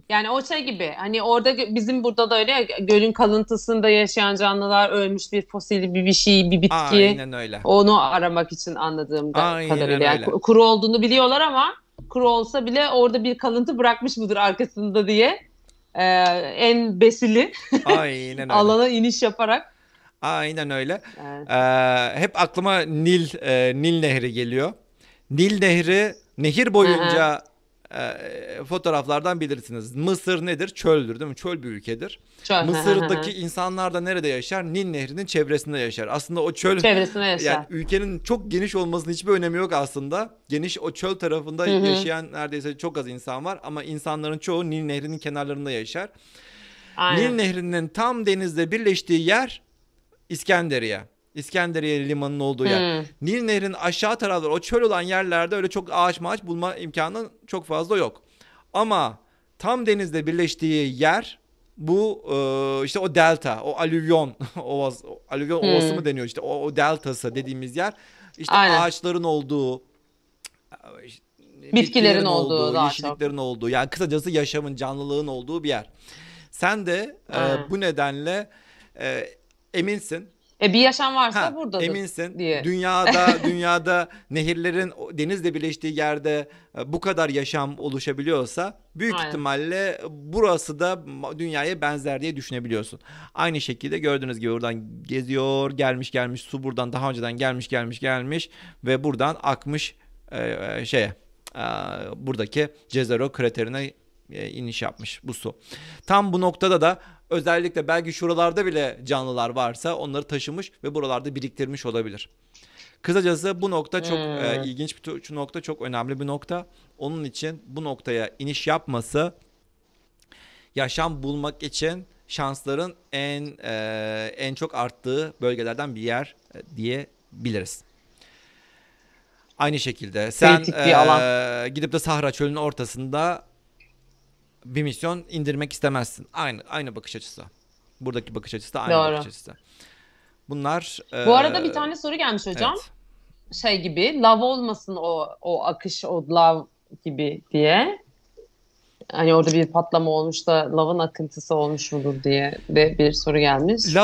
Yani o şey gibi hani orada bizim burada da öyle ya, gölün kalıntısında yaşayan canlılar ölmüş bir fosili bir şey bir bitki. Aynen öyle. Onu aramak için anladığım kadarıyla yani kuru olduğunu biliyorlar ama kuru olsa bile orada bir kalıntı bırakmış mıdır arkasında diye en besili alana iniş yaparak. Aynen öyle. Evet. Hep aklıma Nil Nehri geliyor. Nil Nehri nehir boyunca fotoğraflardan bilirsiniz. Mısır nedir? Çöldür, değil mi? Çöl bir ülkedir. Çöl. Mısır'daki insanlar da nerede yaşar? Nil Nehri'nin çevresinde yaşar. Aslında o çöl çevresinde yaşar. Yani ülkenin çok geniş olmasının hiçbir önemi yok aslında. Geniş o çöl tarafında yaşayan neredeyse çok az insan var ama insanların çoğu Nil Nehri'nin kenarlarında yaşar. Aynen. Nil Nehri'nin tam denizle birleştiği yer İskenderiye. İskenderiye limanının olduğu yer. Nil Nehri'nin aşağı tarafları, o çöl olan yerlerde öyle çok ağaç mağaç bulma imkanı çok fazla yok. Ama tam denizle birleştiği yer bu işte o delta, o alüvyon ovası, alüvyon ovası mı deniyor işte o deltası dediğimiz yer. İşte aynen, ağaçların olduğu, işte bitkilerin olduğu, yeşilliklerin olduğu, yani kısacası yaşamın, canlılığın olduğu bir yer. Sen de bu nedenle eminsin. Bir yaşam varsa buradadır. Eminsin. Diye. Dünyada nehirlerin denizle birleştiği yerde bu kadar yaşam oluşabiliyorsa büyük ihtimalle burası da dünyaya benzer diye düşünebiliyorsun. Aynı şekilde gördüğünüz gibi buradan geziyor, gelmiş su buradan daha önceden gelmiş ve buradan akmış buradaki Jezero kraterine iniş yapmış bu su. Tam bu noktada da özellikle belki şuralarda bile canlılar varsa onları taşımış ve buralarda biriktirmiş olabilir. Kısacası bu nokta çok ilginç bir nokta, çok önemli bir nokta. Onun için bu noktaya iniş yapması yaşam bulmak için şansların en çok arttığı bölgelerden bir yer diyebiliriz. Aynı şekilde sen gidip de Sahra Çölü'nün ortasında bir misyon indirmek istemezsin. Aynı bakış açısı. Buradaki bakış açısı da aynı bakış açısı. Bunlar. Bu arada bir tane soru gelmiş hocam. Evet. Şey gibi, lav olmasın o akış, o lav gibi diye. Hani orada bir patlama olmuş da lavın akıntısı olmuş mudur diye de bir soru gelmiş.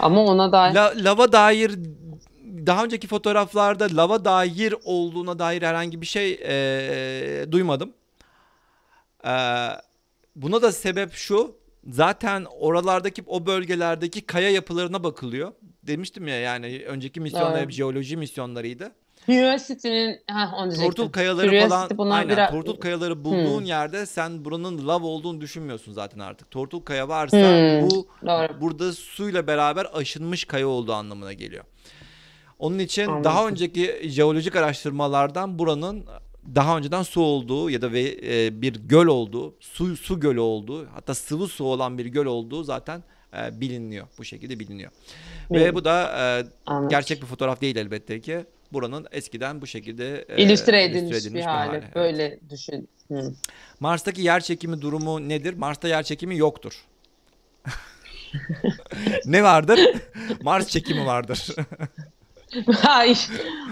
Ama ona dair. Lava dair daha önceki fotoğraflarda lava dair olduğuna dair herhangi bir şey duymadım. Buna da sebep şu, zaten oralardaki o bölgelerdeki kaya yapılarına bakılıyor. Demiştim ya, yani önceki misyonlar hep jeoloji misyonlarıydı. Curiosity'nin tortul kayaları falan, aynen biraz... tortul kayaları bulduğun yerde sen buranın lav olduğunu düşünmüyorsun zaten artık. Tortul kaya varsa bu burada suyla beraber aşınmış kaya olduğu anlamına geliyor. Onun için daha önceki jeolojik araştırmalardan buranın daha önceden su olduğu ya da bir göl olduğu, su gölü olduğu, hatta sıvı su olan bir göl olduğu zaten biliniyor. Bu şekilde biliniyor. Ve bu da gerçek bir fotoğraf değil elbette ki. Buranın eskiden bu şekilde illüstre edilmiş bir hali. Böyle düşün. Mars'taki yer çekimi durumu nedir? Mars'ta yer çekimi yoktur. Ne vardır? Mars çekimi vardır.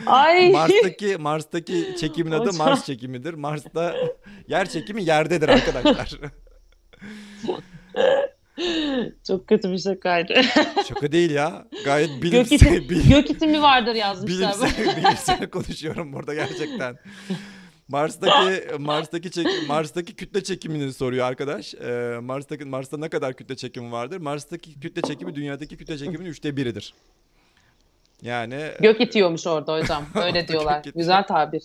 Ay. Mars'taki çekimin adı Mars çekimidir. Mars'ta yer çekimi yerdedir arkadaşlar. Çok kötü bir şakaydı. Şaka değil ya. Gayet gök itimi vardır yazmışlar. Bilimsel konuşuyorum burada gerçekten. Mars'taki kütle çekimini soruyor arkadaş. Mars'ta ne kadar kütle çekimi vardır? Mars'taki kütle çekimi dünyadaki kütle çekiminin 3'te 1'idir. Yani gök itiyormuş orada hocam. Öyle diyorlar. Güzel tabir.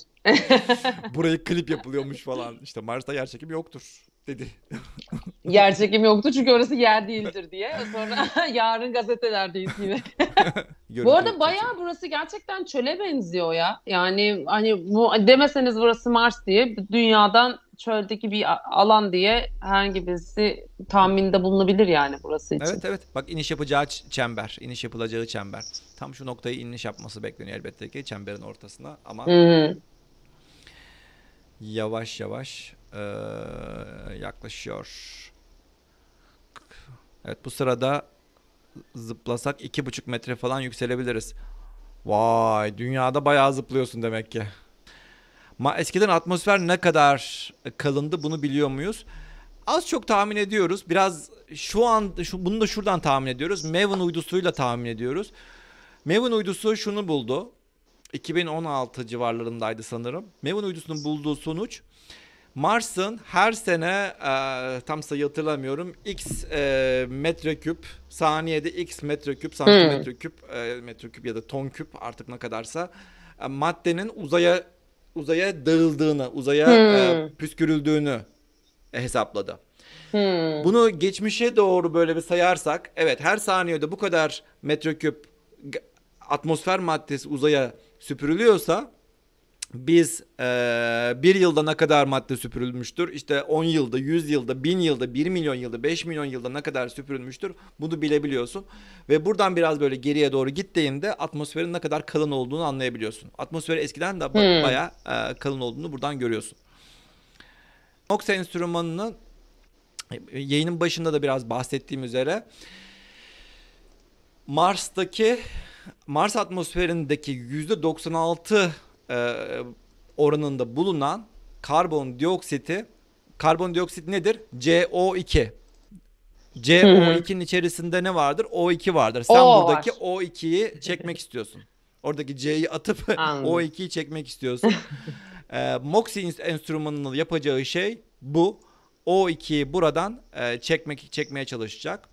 Burayı klip yapılıyormuş falan. İşte Mars'ta yerçekimi yoktur dedi. Yerçekimi yoktu çünkü orası yer değildir diye. Sonra yarın gazetelerdeyiz yine. Bu arada bayağı burası gerçekten çöle benziyor ya. Yani hani demeseniz burası Mars diye dünyadan çöldeki bir alan diye herhangi birisi tahminde bulunabilir yani burası için. Evet. Bak iniş yapılacağı çember. Tam şu noktaya iniş yapması bekleniyor elbette ki çemberin ortasına ama yavaş yavaş yaklaşıyor. Evet, bu sırada zıplasak 2,5 metre falan yükselebiliriz. Vay, dünyada bayağı zıplıyorsun demek ki. Eskiden atmosfer ne kadar kalındı bunu biliyor muyuz? Az çok tahmin ediyoruz. Biraz bunu da şuradan tahmin ediyoruz. MAVEN uydusuyla tahmin ediyoruz. MAVEN uydusu şunu buldu. 2016 civarlarındaydı sanırım. MAVEN uydusunun bulduğu sonuç, Mars'ın her sene tam sayı hatırlamıyorum, x metreküp saniyede x metreküp santimetreküp metreküp ya da tonküp artık ne kadarsa maddenin uzaya uzaya dağıldığını, uzaya püskürüldüğünü hesapladı. Bunu geçmişe doğru böyle bir sayarsak, evet, her saniyede bu kadar metreküp atmosfer maddesi uzaya süpürülüyorsa, biz bir yılda ne kadar madde süpürülmüştür, işte 10 yılda, 100 yılda, 1000 yılda, 1 milyon yılda, 5 milyon yılda ne kadar süpürülmüştür, bunu bilebiliyorsun. Ve buradan biraz böyle geriye doğru gittiğinde atmosferin ne kadar kalın olduğunu anlayabiliyorsun. Atmosferi eskiden de bayağı kalın olduğunu buradan görüyorsun. Mox enstrümanının yayının başında da biraz bahsettiğim üzere Mars atmosferindeki %96 oranında bulunan karbondioksit nedir? CO2. CO2'nin içerisinde ne vardır? O2 vardır. Sen buradaki O2'yi çekmek istiyorsun. Oradaki C'yi atıp O2'yi çekmek istiyorsun. Moxie enstrümanının yapacağı şey bu. O2'yi buradan çekmeye çalışacak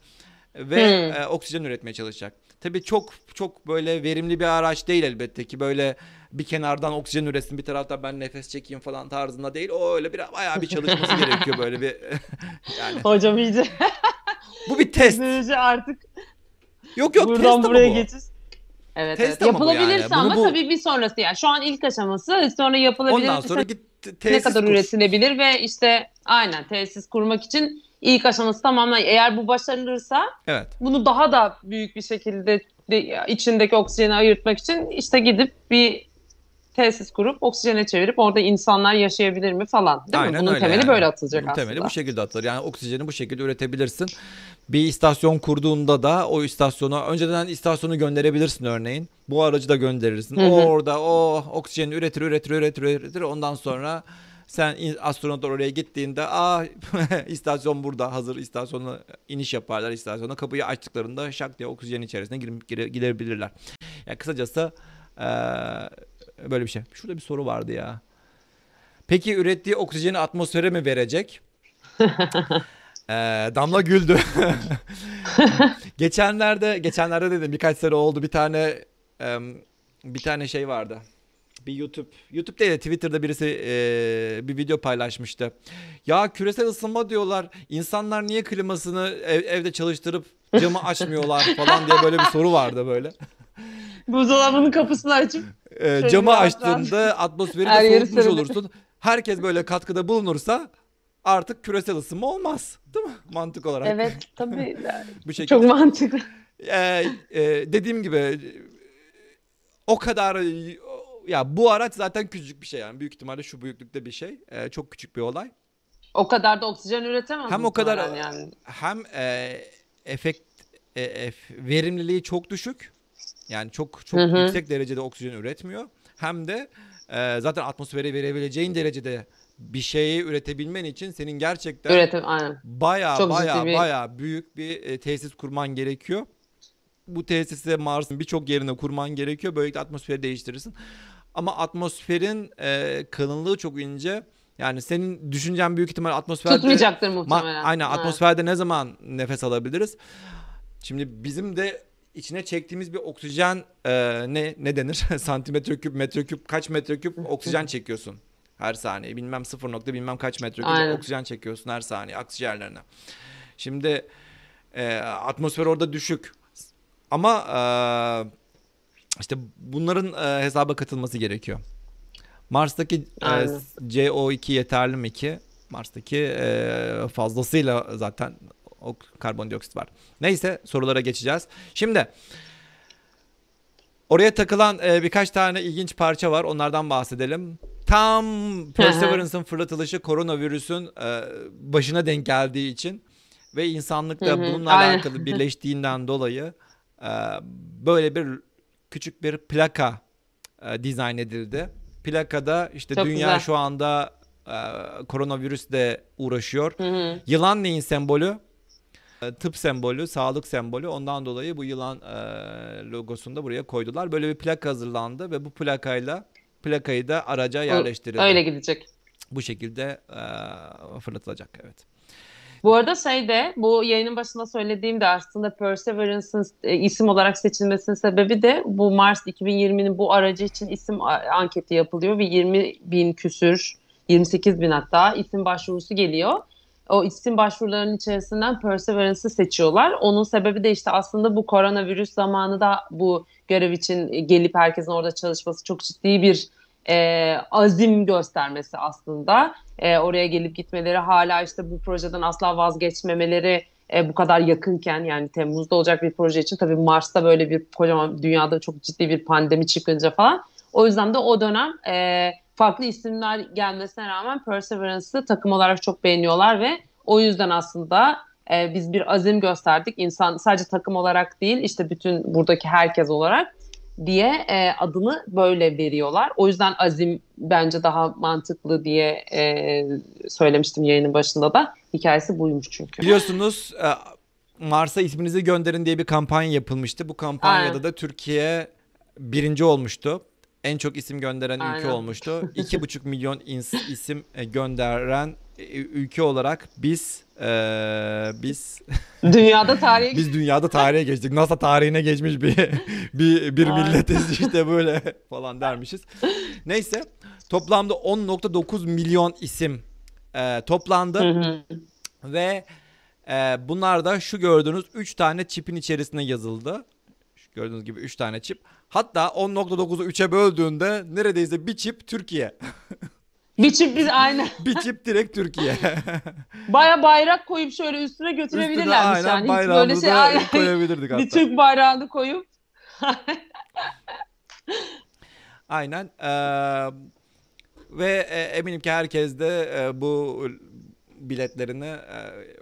ve oksijen üretmeye çalışacak. Tabii çok çok böyle verimli bir araç değil elbette ki, böyle bir kenardan oksijen üretsin, bir taraftan ben nefes çekeyim falan tarzında değil. O öyle biraz bayağı bir çalışması gerekiyor böyle bir. Yani. Hocam iyice. Bu bir test. Artık. Yok buradan buraya geçiş. Evet, test, evet. Yapılabilirse yani. Ama tabii bir sonrası yani. Şu an ilk aşaması, sonra yapılabilir. Ondan sonra ne kadar üretilebilir ve işte aynen tesis kurmak için ilk aşaması tamamen, eğer bu başarılırsa evet, bunu daha da büyük bir şekilde içindeki oksijeni ayırtmak için işte gidip bir tesis kurup oksijene çevirip orada insanlar yaşayabilir mi falan, değil aynen mi? Bunun temeli yani böyle atılacak bunun aslında. Temeli bu şekilde atılır. Yani oksijeni bu şekilde üretebilirsin. Bir istasyon kurduğunda da o istasyona önceden istasyonu gönderebilirsin örneğin. Bu aracı da gönderirsin. Hı-hı. O orada o oksijeni üretir. Ondan sonra sen astronotlar oraya gittiğinde istasyon burada hazır, istasyona iniş yaparlar, istasyona kapıyı açtıklarında şak diye oksijenin içerisine girebilirler. Yani kısacası böyle bir şey. Şurada bir soru vardı ya. Peki ürettiği oksijeni atmosfere mi verecek? Damla güldü. Geçenlerde dedim, birkaç sene oldu, bir tane şey vardı. Bir YouTube değil de Twitter'da birisi bir video paylaşmıştı. Ya küresel ısınma diyorlar. İnsanlar niye klimasını evde çalıştırıp camı açmıyorlar falan diye böyle bir soru vardı böyle. Buzdolabının kapısını açıp camı açtığında atmosferi de soğutmuş olursun. Herkes böyle katkıda bulunursa artık küresel ısınma olmaz. Değil mi? Mantık olarak. Evet, tabii. Bu şekilde. Çok mantıklı. Dediğim gibi o kadar... Ya bu araç zaten küçücük bir şey yani. Büyük ihtimalle şu büyüklükte bir şey. Çok küçük bir olay. O kadar da oksijen üretemez. Hem o kadar yani. Hem verimliliği çok düşük. Yani çok çok yüksek derecede oksijen üretmiyor. Hem de zaten atmosfere verebileceğin derecede bir şeyi üretebilmen için senin gerçekten bayağı büyük bir tesis kurman gerekiyor. Bu tesisi Mars'ın birçok yerine kurman gerekiyor. Böylelikle atmosferi değiştirirsin. Ama atmosferin kalınlığı çok ince. Yani senin düşüncen büyük ihtimal atmosferde... Tutmayacaktır muhtemelen. Aynen, atmosferde ne zaman nefes alabiliriz? Şimdi bizim de içine çektiğimiz bir oksijen ne denir? Santimetreküp, metreküp, kaç metreküp oksijen çekiyorsun her saniye. Bilmem 0. bilmem kaç metreküp oksijen çekiyorsun her saniye aksijerlerine. Şimdi atmosfer orada düşük. Ama işte bunların hesaba katılması gerekiyor. Mars'taki CO2 yeterli mi ki? Mars'taki fazlasıyla zaten o karbondioksit var. Neyse, sorulara geçeceğiz. Şimdi oraya takılan birkaç tane ilginç parça var. Onlardan bahsedelim. Tam Perseverance'ın fırlatılışı koronavirüsün başına denk geldiği için ve insanlıkla bununla alakalı birleştiğinden dolayı böyle bir küçük bir plaka dizayn edildi. Plakada işte çok dünya güzel. Şu anda koronavirüsle uğraşıyor. Yılan neyin sembolü? Tıp sembolü, sağlık sembolü. Ondan dolayı bu yılan logosunu da buraya koydular. Böyle bir plaka hazırlandı ve bu plakayı da araca yerleştirildi. Öyle gidecek. Bu şekilde fırlatılacak, evet. Bu arada bu yayının başında söylediğim de aslında Perseverance'ın isim olarak seçilmesinin sebebi de bu Mars 2020'nin bu aracı için isim anketi yapılıyor ve 28 bin hatta isim başvurusu geliyor. O isim başvurularının içerisinden Perseverance'ı seçiyorlar. Onun sebebi de işte aslında bu koronavirüs zamanı da bu görev için gelip herkesin orada çalışması çok ciddi bir azim göstermesi aslında. Oraya gelip gitmeleri, hala işte bu projeden asla vazgeçmemeleri bu kadar yakınken, yani Temmuz'da olacak bir proje için, tabii Mars'ta böyle bir kocaman, dünyada çok ciddi bir pandemi çıkınca falan. O yüzden de o dönem farklı isimler gelmesine rağmen Perseverance'ı takım olarak çok beğeniyorlar ve o yüzden aslında biz bir azim gösterdik. İnsan sadece takım olarak değil, işte bütün buradaki herkes olarak diye adını böyle veriyorlar. O yüzden azim bence daha mantıklı diye söylemiştim yayının başında da. Hikayesi buymuş çünkü. Biliyorsunuz Mars'a isminizi gönderin diye bir kampanya yapılmıştı. Bu kampanyada da Türkiye birinci olmuştu. En çok isim gönderen ülke olmuştu. 2,5 milyon isim gönderen ülke olarak biz dünyada tarihe geçtik. NASA tarihine geçmiş bir milletiz işte böyle falan dermişiz. Neyse, toplamda 10,9 milyon isim toplandı ve bunlar da şu gördüğünüz 3 tane çipin içerisine yazıldı. Gördüğünüz gibi 3 tane çip. Hatta 10,9'u 3'e böldüğünde neredeyse bir çip Türkiye. Bir çip biz aynı. Bir çip direkt Türkiye. Baya bayrak koyup şöyle üstüne götürebilirlermiş. Üstüne aynen bayrağımızı koyabilirdik hatta. Bir Türk bayrağını koyup. Aynen. Ve eminim ki herkes de bu biletlerini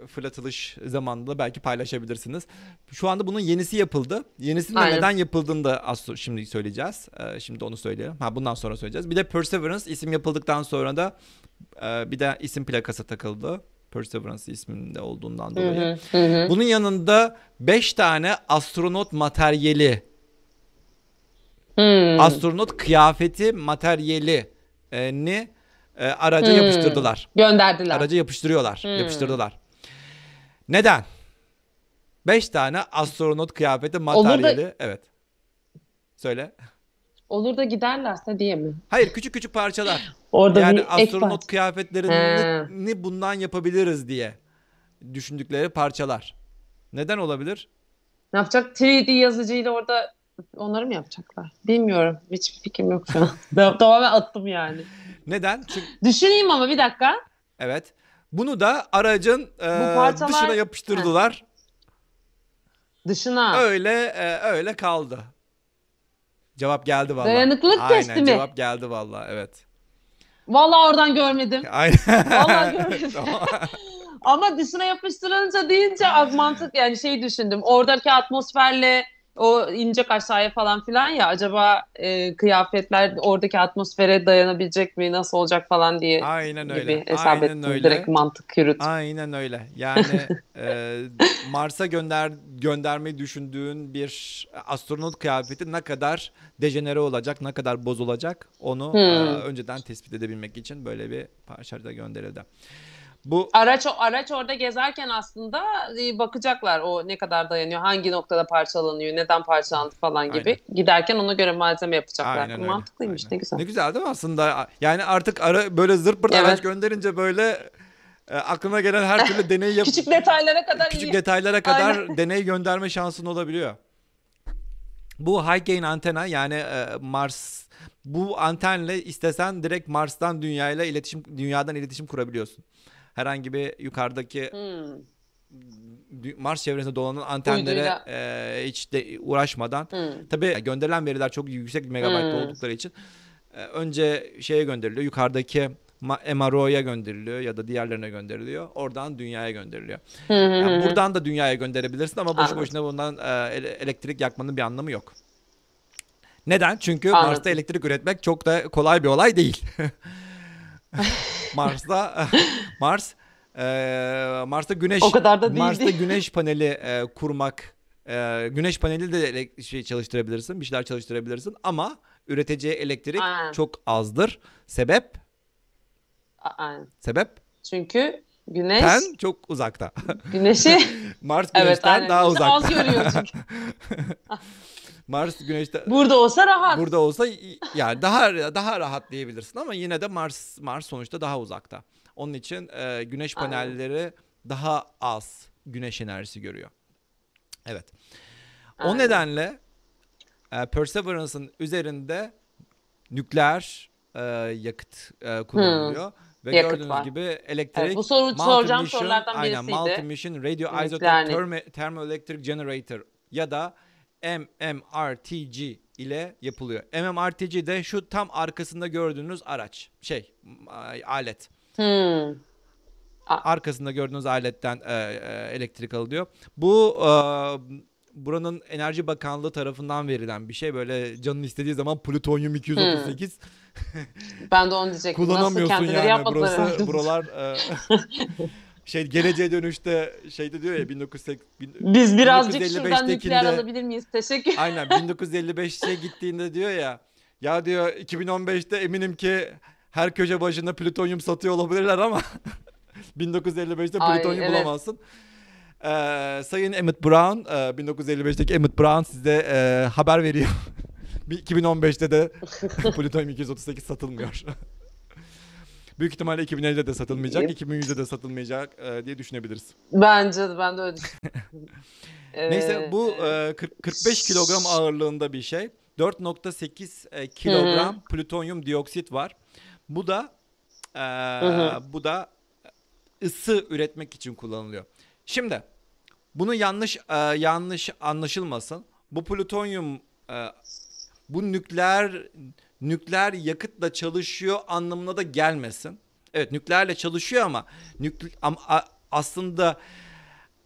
fırlatılış zamanında belki paylaşabilirsiniz. Şu anda bunun yenisi yapıldı. Yenisinin neden yapıldığını da şimdi söyleyeceğiz. Şimdi onu söyleyelim. Bundan sonra söyleyeceğiz. Bir de Perseverance isim yapıldıktan sonra da bir de isim plakası takıldı. Perseverance isminde olduğundan dolayı. Bunun yanında 5 tane astronot materyali, astronot kıyafeti materyalini araca yapıştırdılar. Gönderdiler. Araca yapıştırıyorlar. Yapıştırdılar. Neden? 5 tane astronot kıyafeti materyali. Evet. Söyle. Olur da giderlerse diye mi? Hayır, küçük küçük parçalar. Orada yani astronot kıyafetlerini bundan yapabiliriz diye düşündükleri parçalar. Neden olabilir? Ne yapacak? 3D yazıcıyla orada onları mı yapacaklar? Bilmiyorum. Hiçbir fikrim yok şu an. Tamamen attım yani. Neden? Çünkü... Düşüneyim ama bir dakika. Evet. Bunu da aracın dışına yapıştırdılar. Dışına. Öyle kaldı. Cevap geldi vallahi. Dayanıklılık testi mi? Aynen, cevap geldi vallahi. Evet. Vallahi oradan görmedim. Aynen. Vallahi görmedim. Ama dışına yapıştırınca deyince az mantık, yani şey düşündüm. Oradaki atmosferle o inecek aşağıya falan filan ya, acaba kıyafetler oradaki atmosfere dayanabilecek mi, nasıl olacak falan diye. Aynen öyle. Gibi hesap ettim. Direkt mantık yürüdüm. Aynen öyle. Yani Mars'a göndermeyi düşündüğün bir astronot kıyafeti ne kadar dejenere olacak, ne kadar bozulacak, onu önceden tespit edebilmek için böyle bir parçada gönderildi. Bu araç orada gezerken aslında bakacaklar o ne kadar dayanıyor, hangi noktada parçalanıyor, neden parçalandı falan gibi. Aynen. Giderken ona göre malzeme yapacaklar. Aynen, mantıklıymış. Aynen. Ne güzel. Ne güzel değil mi aslında? Yani artık böyle zırt pırt araç gönderince böyle aklına gelen her türlü deneyi yap. Küçük detaylara kadar deney gönderme şansın olabiliyor. Bu high gain antena, yani bu antenle istesen direkt Mars'tan dünyadan iletişim kurabiliyorsun. Herhangi bir yukarıdaki Mars çevresinde dolanan antenlere hiç de uğraşmadan. Tabii gönderilen veriler çok yüksek bir megabaytta oldukları için önce şeye gönderiliyor. Yukarıdaki MRO'ya gönderiliyor ya da diğerlerine gönderiliyor. Oradan dünyaya gönderiliyor. Yani buradan da dünyaya gönderebilirsin ama boş boşuna bundan elektrik yakmanın bir anlamı yok. Neden? Çünkü Mars'ta elektrik üretmek çok da kolay bir olay değil. Mars'ta güneş paneli kurmak, güneş paneli de çalıştırabilirsin, bir şeyler çalıştırabilirsin ama üreteceği elektrik çok azdır. Sebep? Çünkü Güneşten çok uzakta. Güneşi Mars Güneş'ten evet, daha uzakta. Az görüyor çünkü. Mars Güneş'ten burada olsa rahat. Burada olsa yani daha rahat diyebilirsin ama yine de Mars sonuçta daha uzakta. Onun için güneş panelleri aynen, daha az güneş enerjisi görüyor. Evet. O aynen, nedenle Perseverance'ın üzerinde nükleer yakıt kullanılıyor. Ve yakıt gördüğünüz var, gibi elektrik, evet, bu soru soracağım sorulardan birisiydi. Multi Mission Radioisotope Thermoelectric Generator ya da MMRTG ile yapılıyor. MMRTG de şu tam arkasında gördüğünüz araç, alet. Arkasında gördüğünüz aletten elektrik alıyor. Bu buranın Enerji Bakanlığı tarafından verilen bir şey. Böyle canın istediği zaman plütonyum 238. Ben de onu diyecektim. Kullanamıyorsun nasıl yani. Buralar Geleceğe Dönüş'te diyor ya 1985'tekinde. Biz birazcık şuradan nükleer alabilir miyiz? Teşekkür. Aynen 1955'e gittiğinde diyor ya. Ya diyor 2015'te eminim ki her köşe başında plütonyum satıyor olabilirler ama 1955'te plütonyum evet, bulamazsın. Sayın Emmett Brown, 1955'teki Emmett Brown size haber veriyor. 2015'te de plütonyum 238 satılmıyor. Büyük ihtimalle 2050'de de satılmayacak, 2100'de de satılmayacak diye düşünebiliriz. Bence de, ben de öyle düşünüyorum. Neyse bu 45 kilogram ağırlığında bir şey. 4.8 kilogram plütonyum dioksit var. Bu da ısı üretmek için kullanılıyor. Şimdi bunu yanlış anlaşılmasın. Bu plütonyum bu nükleer yakıtla çalışıyor anlamına da gelmesin. Evet nükleerle çalışıyor ama aslında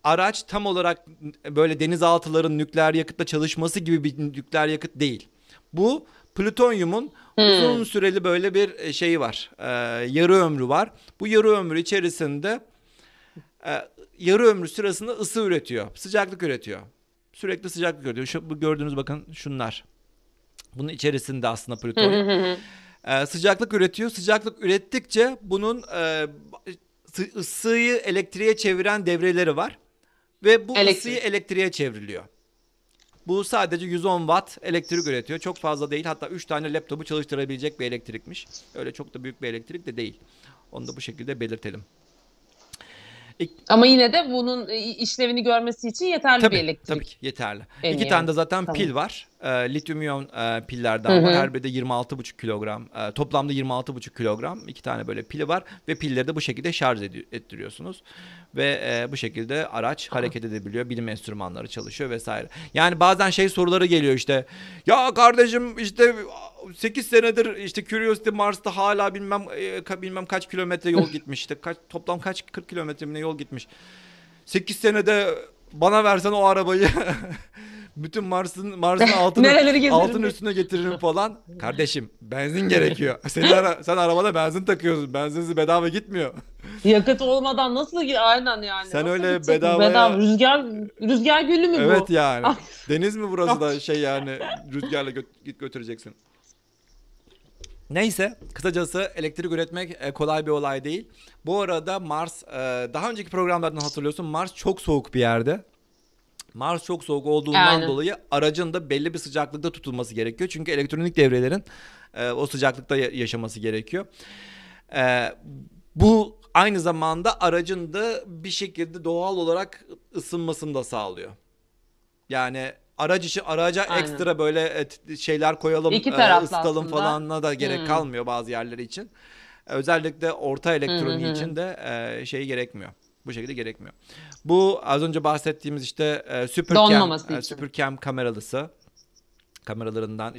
araç tam olarak böyle denizaltıların nükleer yakıtla çalışması gibi bir nükleer yakıt değil. Bu plütonyumun uzun süreli böyle bir şeyi var. Yarı ömrü var. Bu yarı ömrü içerisinde yarı ömrü sırasında ısı üretiyor. Sıcaklık üretiyor. Sürekli sıcaklık üretiyor. Bu gördüğünüz bakın şunlar. Bunun içerisinde aslında plütonyum. Sıcaklık üretiyor. Sıcaklık ürettikçe bunun ısıyı elektriğe çeviren devreleri var. Ve bu ısıyı elektriğe çevriliyor. Bu sadece 110 watt elektrik üretiyor. Çok fazla değil. Hatta 3 tane laptopu çalıştırabilecek bir elektrikmiş. Öyle çok da büyük bir elektrik de değil. Onu da bu şekilde belirtelim. Ama yine de bunun işlevini görmesi için yeterli tabii, bir elektrik. Tabii ki yeterli. İki tane de zaten tamam, pil var. Lityum iyon pillerden var. Her biri de 26,5 kilogram. Toplamda 26,5 kilogram. İki tane böyle pili var. Ve pilleri de bu şekilde şarj ettiriyorsunuz. Ve bu şekilde araç hareket edebiliyor. Bilim enstrümanları çalışıyor vesaire. Yani bazen soruları geliyor işte. Ya kardeşim 8 senedir Curiosity Mars'ta hala bilmem kaç kilometre yol gitmiş. Toplam 40 kilometre yol gitmiş. 8 senede bana versen o arabayı bütün Mars'ın altın üstüne getiririm falan. Kardeşim benzin gerekiyor. Sen arabada benzin takıyorsun. Benzinsiz bedava gitmiyor. Yakıt olmadan nasıl aynen yani. Sen nasıl öyle bedava rüzgar gülü mü bu? Evet yani. Deniz mi burası da yani rüzgarla götüreceksin. Neyse kısacası elektrik üretmek kolay bir olay değil. Bu arada Mars daha önceki programlardan hatırlıyorsun Mars çok soğuk bir yerde. Mars çok soğuk olduğundan aynen, dolayı aracın da belli bir sıcaklıkta tutulması gerekiyor. Çünkü elektronik devrelerin o sıcaklıkta yaşaması gerekiyor. Bu aynı zamanda aracın da bir şekilde doğal olarak ısınmasını da sağlıyor. Yani araca aynen, ekstra böyle şeyler koyalım, ısıtalım falanına da gerek kalmıyor bazı yerleri için. Özellikle orta elektroniği için de gerekmiyor. Bu şekilde gerekmiyor. Bu az önce bahsettiğimiz SuperCam kameralısı. Kameralarından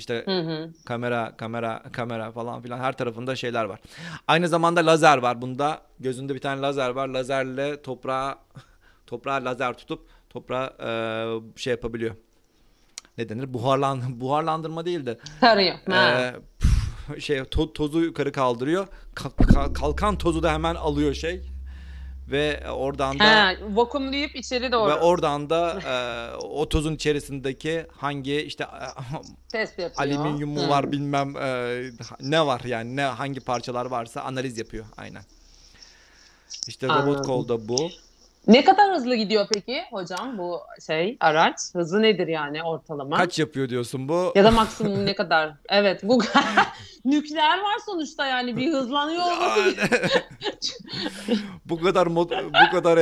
kamera falan filan her tarafında şeyler var. Aynı zamanda lazer var. Bunda gözünde bir tane lazer var. Lazerle toprağa lazer tutup toprağa yapabiliyor. Ne denir? Buharlandırma değil de. Sarıyor. Tozu yukarı kaldırıyor. Kalkan tozu da hemen alıyor ve oradan da vakumlayıp içeri doğru. Ve oradan da o tozun içerisindeki hangi test yapıyor. Alüminyum mu var bilmem ne var hangi parçalar varsa analiz yapıyor aynen. İşte robot kolda bu. Ne kadar hızlı gidiyor peki hocam bu şey araç? Hızı nedir yani ortalama? Kaç yapıyor diyorsun bu? Ya da maksimum ne kadar? Evet bu nükleer var sonuçta yani bir hızlanıyor olması. bu kadar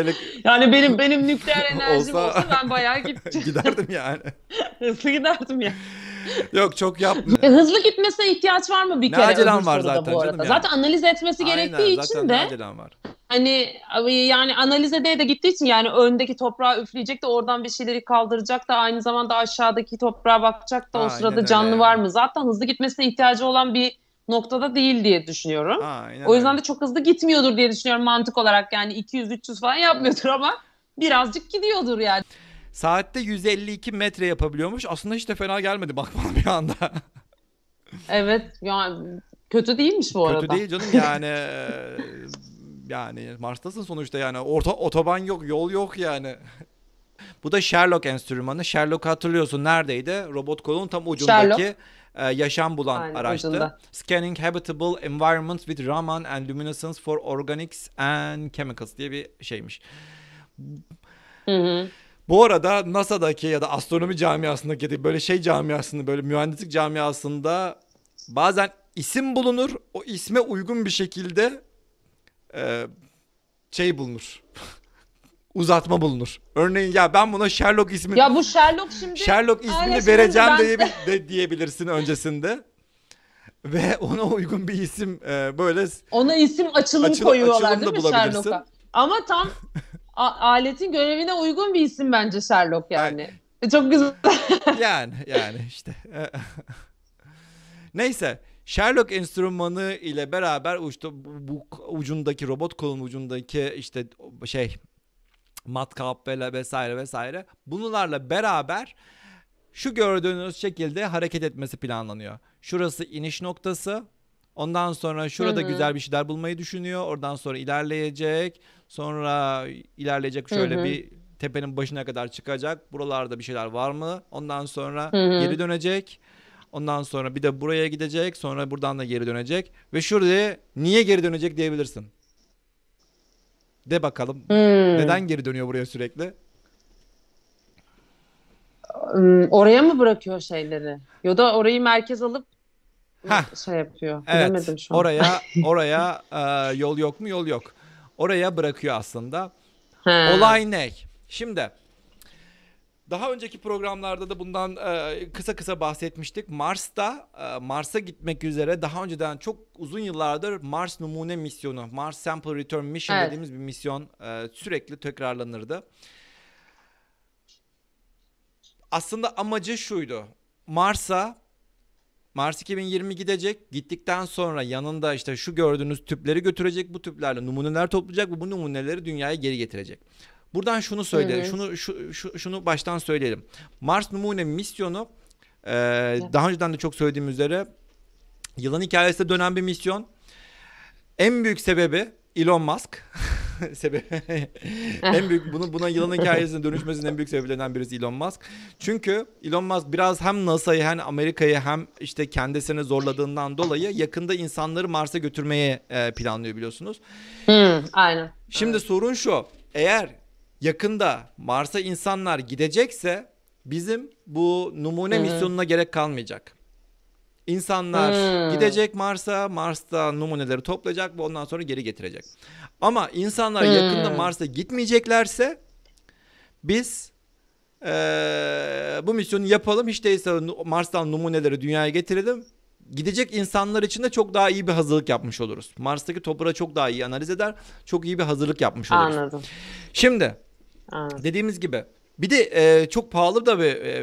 yani benim nükleer enerjim olsa ben bayağı giderdim yani. Hızlı giderdim ya. Yani. Yok çok yapmıyor. Hızlı gitmesine ihtiyaç var mı bir kere? Ne acelem var zaten canım yani. Zaten analiz etmesi gerektiği için de. Aynen zaten acelem var. Hani yani analize de gittiği için yani öndeki toprağı üfleyecek de oradan bir şeyleri kaldıracak da aynı zamanda aşağıdaki toprağa bakacak da o sırada canlı öyle. Var mı? Zaten hızlı gitmesine ihtiyacı olan bir noktada değil diye düşünüyorum. Aynen o yüzden öyle. De çok hızlı gitmiyordur diye düşünüyorum mantık olarak yani 200-300 falan yapmıyordur ama birazcık gidiyordur yani. Saatte 152 metre yapabiliyormuş. Aslında hiç de fena gelmedi bak bana bir anda. Evet yani kötü değilmiş bu arada. Kötü değil canım yani... Yani Mars'tasın sonuçta yani otoban yok, yol yok yani. Bu da Sherlock enstrümanı. Sherlock'u hatırlıyorsun neredeydi? Robot kolun tam ucundaki yaşam bulan aynen, araçtı. Ucunda. Scanning Habitable Environment with Raman and Luminescence for Organics and Chemicals diye bir şeymiş. Hı hı. Bu arada NASA'daki ya da astronomi camiasındaki böyle şey camiasında böyle mühendislik camiasında bazen isim bulunur. O isme uygun bir şekilde şey bulunur. Uzatma bulunur. Örneğin ya ben buna Sherlock ismini... Ya bu Sherlock şimdi... Sherlock ismini şimdi vereceğim diyebilirsin öncesinde. Ve ona uygun bir isim böyle... Ona isim açılım koyuyorlar değil mi Sherlock'a? Ama tam aletin görevine uygun bir isim bence Sherlock yani. Çok güzel. yani işte. Neyse. Sherlock enstrümanı ile beraber işte bu ucundaki robot kolun ucundaki işte şey matkap vesaire bunlarla beraber şu gördüğünüz şekilde hareket etmesi planlanıyor. Şurası iniş noktası. Ondan sonra şurada güzel bir şeyler bulmayı düşünüyor. Oradan sonra ilerleyecek. Sonra ilerleyecek şöyle bir tepenin başına kadar çıkacak. Buralarda bir şeyler var mı? Ondan sonra geri dönecek. Ondan sonra bir de buraya gidecek. Sonra buradan da geri dönecek. Ve şuraya niye geri dönecek diyebilirsin. De bakalım. Neden geri dönüyor buraya sürekli? Oraya mı bırakıyor şeyleri? Ya da orayı merkez alıp şey yapıyor. Evet. Bilemedim şu an. Oraya yol yok mu? Yol yok. Oraya bırakıyor aslında. Olay ne? Şimdi... Daha önceki programlarda da bundan kısa bahsetmiştik. Mars'a gitmek üzere daha önceden çok uzun yıllardır Mars numune misyonu, Mars Sample Return Mission dediğimiz bir misyon sürekli tekrarlanırdı. Aslında amacı şuydu. Mars 2020 gidecek. Gittikten sonra yanında işte şu gördüğünüz tüpleri götürecek. Bu tüplerle numuneler toplayacak ve bu numuneleri dünyaya geri getirecek. Buradan şunu söyleyelim, şunu baştan söyleyelim. Mars numune misyonu daha önceden de çok söylediğim üzere yılan hikayesinde dönen bir misyon. En büyük sebebi Elon Musk. En büyük buna yılan hikayesine dönüşmesinin en büyük sebeplerinden birisi Elon Musk. Çünkü Elon Musk biraz hem NASA'yı hem Amerika'yı hem işte kendisini zorladığından dolayı yakında insanları Mars'a götürmeye planlıyor biliyorsunuz. Aynen. Şimdi sorun şu, eğer yakında Mars'a insanlar gidecekse bizim bu numune misyonuna gerek kalmayacak. İnsanlar gidecek Mars'a, Mars'ta numuneleri toplayacak ve ondan sonra geri getirecek. Ama insanlar yakında Mars'a gitmeyeceklerse biz bu misyonu yapalım. Hiç değilse Mars'tan numuneleri dünyaya getirelim. Gidecek insanlar için de çok daha iyi bir hazırlık yapmış oluruz. Mars'taki toprağı çok daha iyi analiz eder. Çok iyi bir hazırlık yapmış oluruz. Anladım. Şimdi... Dediğimiz gibi bir de çok pahalı da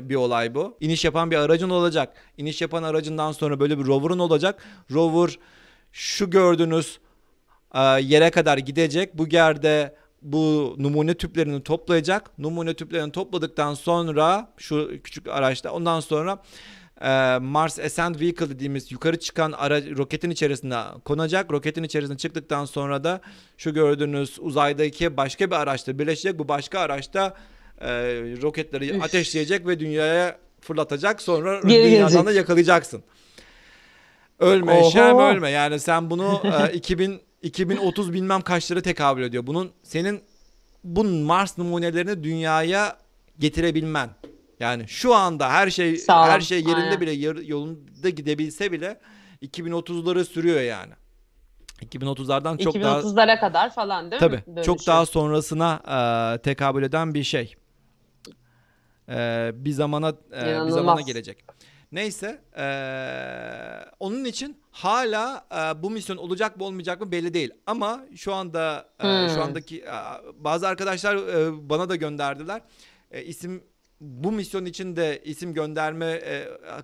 bir olay bu. İniş yapan bir aracın olacak. İniş yapan aracından sonra böyle bir rover'ın olacak. Rover şu gördüğünüz yere kadar gidecek. Bu yerde bu numune tüplerini toplayacak. Numune tüplerini topladıktan sonra şu küçük araçta ondan sonra Mars Ascent Vehicle dediğimiz yukarı çıkan roketin içerisine konacak. Roketin içerisine çıktıktan sonra da şu gördüğünüz uzaydaki başka bir araçla birleşecek. Bu başka araçta roketleri ateşleyecek ve dünyaya fırlatacak. Sonra dünyadan da yakalayacaksın. Ölme, şem ölme. Yani sen bunu 2030 bilmem kaçlara tekabül ediyor. Bunun senin bu Mars numunelerini dünyaya getirebilmen. Yani şu anda her şey yerinde aynen. Bile yolunda gidebilse bile 2030'lara sürüyor yani. 2030'lardan çok daha 2030'lara kadar falan değil mi? Tabii. Çok daha sonrasına tekabül eden bir şey. Bir zamana gelecek. Neyse, onun için hala bu misyon olacak mı olmayacak mı belli değil. Ama şu anda şu andaki bazı arkadaşlar bana da gönderdiler. Bu misyon için de isim gönderme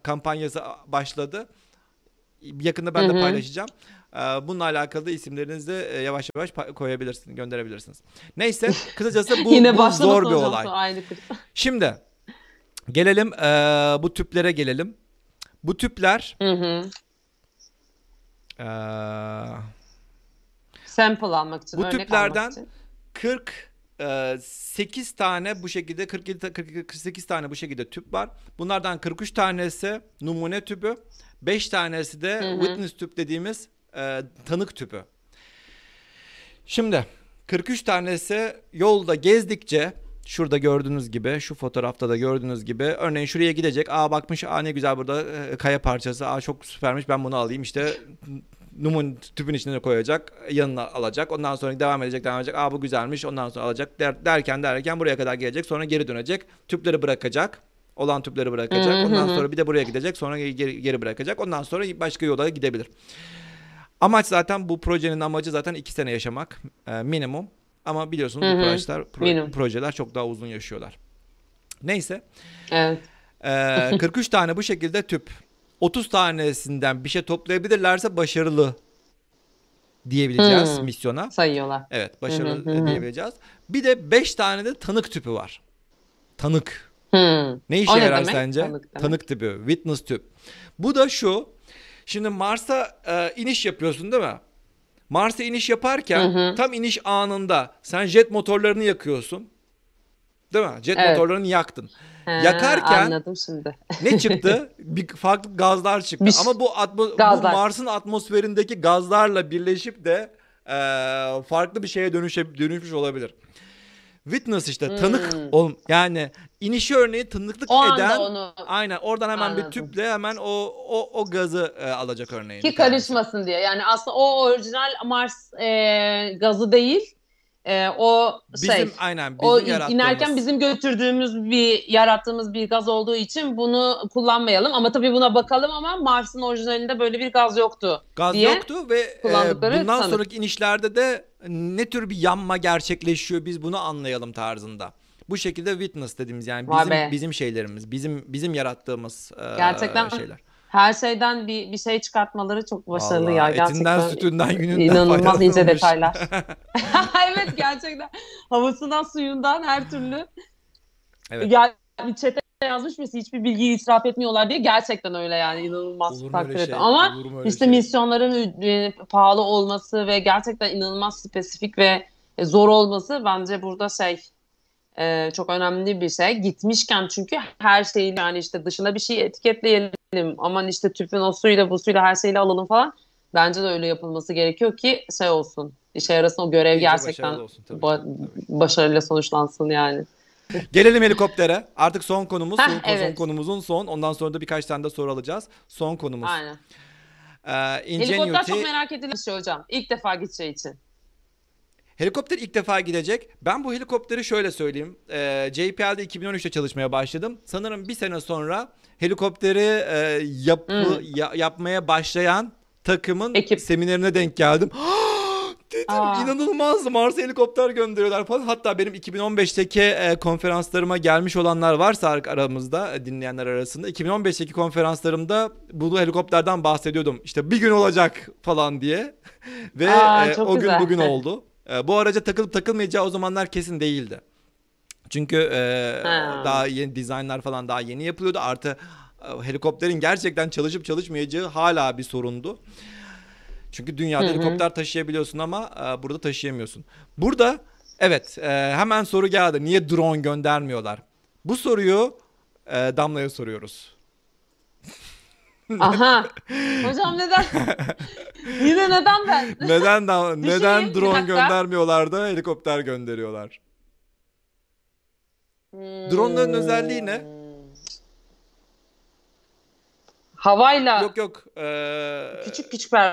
kampanyası başladı. Yakında ben de paylaşacağım. Bununla alakalı isimlerinizi de yavaş yavaş koyabilirsiniz, gönderebilirsiniz. Neyse, kısacası bu, bu zor bir olay. Şimdi gelelim bu tüplere gelelim. Bu tüpler sample almak için, bu tüplerden 48 tane bu şekilde 48 tane bu şekilde tüp var. Bunlardan 43 tanesi numune tüpü, 5 tanesi de witness tüp dediğimiz tanık tüpü. Şimdi 43 tanesi yolda gezdikçe, şurada gördüğünüz gibi, şu fotoğrafta da gördüğünüz gibi, örneğin şuraya gidecek, aa bakmış, aa ne güzel burada kaya parçası, aa çok süpermiş, ben bunu alayım, işte numun tüpün içine koyacak, yanına alacak, ondan sonra devam edecek, aa bu güzelmiş, ondan sonra alacak derken buraya kadar gelecek, sonra geri dönecek, tüpleri bırakacak, olan tüpleri bırakacak, ondan sonra bir de buraya gidecek, sonra geri bırakacak, ondan sonra başka yola gidebilir. Amaç zaten bu projenin amacı zaten 2 sene yaşamak minimum. Ama biliyorsunuz bu projeler çok daha uzun yaşıyorlar. Neyse. Evet. 43 tane bu şekilde tüp. 30 tanesinden bir şey toplayabilirlerse başarılı diyebileceğiz misyona. Sayıyorlar. Evet, başarılı diyebileceğiz. Bir de 5 tane de tanık tüpü var. Tanık. Ne işe yarar sence? Tanık tüpü, witness tüp. Bu da şu. Şimdi Mars'a iniş yapıyorsun değil mi? Mars'a iniş yaparken tam iniş anında sen jet motorlarını yakıyorsun. Değil mi? Jet motorlarını yaktın. Yakarken anladım şimdi. Ne çıktı? Bir farklı gazlar çıktı. Ama bu Mars'ın atmosferindeki gazlarla birleşip de farklı bir şeye dönüşmüş olabilir. Witness işte tanık yani inişi örneği tanıklık eden onu... Aynen oradan hemen anladım. Bir tüple hemen o gazı alacak örneğin. Ki karışmasın diye, yani aslında o orijinal Mars gazı değil o bizim, şey. Aynen, bizim o inerken bizim yarattığımız bir gaz olduğu için bunu kullanmayalım ama tabii buna bakalım, ama Mars'ın orijinalinde böyle bir gaz yoktu diye. Gaz yoktu ve bundan sonraki inişlerde de ne tür bir yanma gerçekleşiyor biz bunu anlayalım tarzında. Bu şekilde witness dediğimiz, yani bizim şeylerimiz, bizim yarattığımız gerçekten şeyler. Her şeyden bir şey çıkartmaları çok başarılı. Vallahi ya etinden, gerçekten. Etinden, sütünden, gününden inanılmaz ince detaylar. Evet, gerçekten. Havasından, suyundan, her türlü. Evet. Bir çete yazmış mısın? Hiçbir bilgiyi itiraf etmiyorlar diye, gerçekten öyle yani, inanılmaz takdir ettim. Ama işte misyonların pahalı olması ve gerçekten inanılmaz spesifik ve zor olması bence burada çok önemli bir şey. Gitmişken çünkü her şeyi, yani işte dışına bir şey etiketleyelim, aman işte tüpün o suyla bu suyla her şeyle alalım falan. Bence de öyle yapılması gerekiyor ki şey olsun, işe yarasın o görev, gerçekten başarılı olsun, başarıyla sonuçlansın yani. Gelelim helikoptere. Artık son konumuz. Son konumuzun son. Ondan sonra da birkaç tane de soru alacağız. Son konumuz. Aynen. Helikopter çok merak edilen bir şey hocam. İlk defa gideceği için. Helikopter ilk defa gidecek. Ben bu helikopteri şöyle söyleyeyim. JPL'de 2013'te çalışmaya başladım. Sanırım bir sene sonra helikopteri yapmaya başlayan takımın seminerine denk geldim. Dedim, inanılmaz, Mars'a helikopter gönderiyorlar falan. Hatta benim 2015'teki konferanslarıma gelmiş olanlar varsa aramızda, dinleyenler arasında, 2015'teki konferanslarımda bu helikopterden bahsediyordum. İşte bir gün olacak falan diye. Ve o gün bugün oldu. Bu araca takılıp takılmayacağı o zamanlar kesin değildi. Çünkü daha yeni dizaynlar falan daha yeni yapılıyordu. Artı helikopterin gerçekten çalışıp çalışmayacağı hala bir sorundu. Çünkü dünyada helikopter taşıyabiliyorsun ama burada taşıyamıyorsun. Burada evet, hemen soru geldi. Niye drone göndermiyorlar? Bu soruyu Damla'ya soruyoruz. Aha. Hocam neden? Yine neden ben? Neden drone göndermiyorlar da helikopter gönderiyorlar? Drone'ların özelliği ne? Havayla. Yok yok.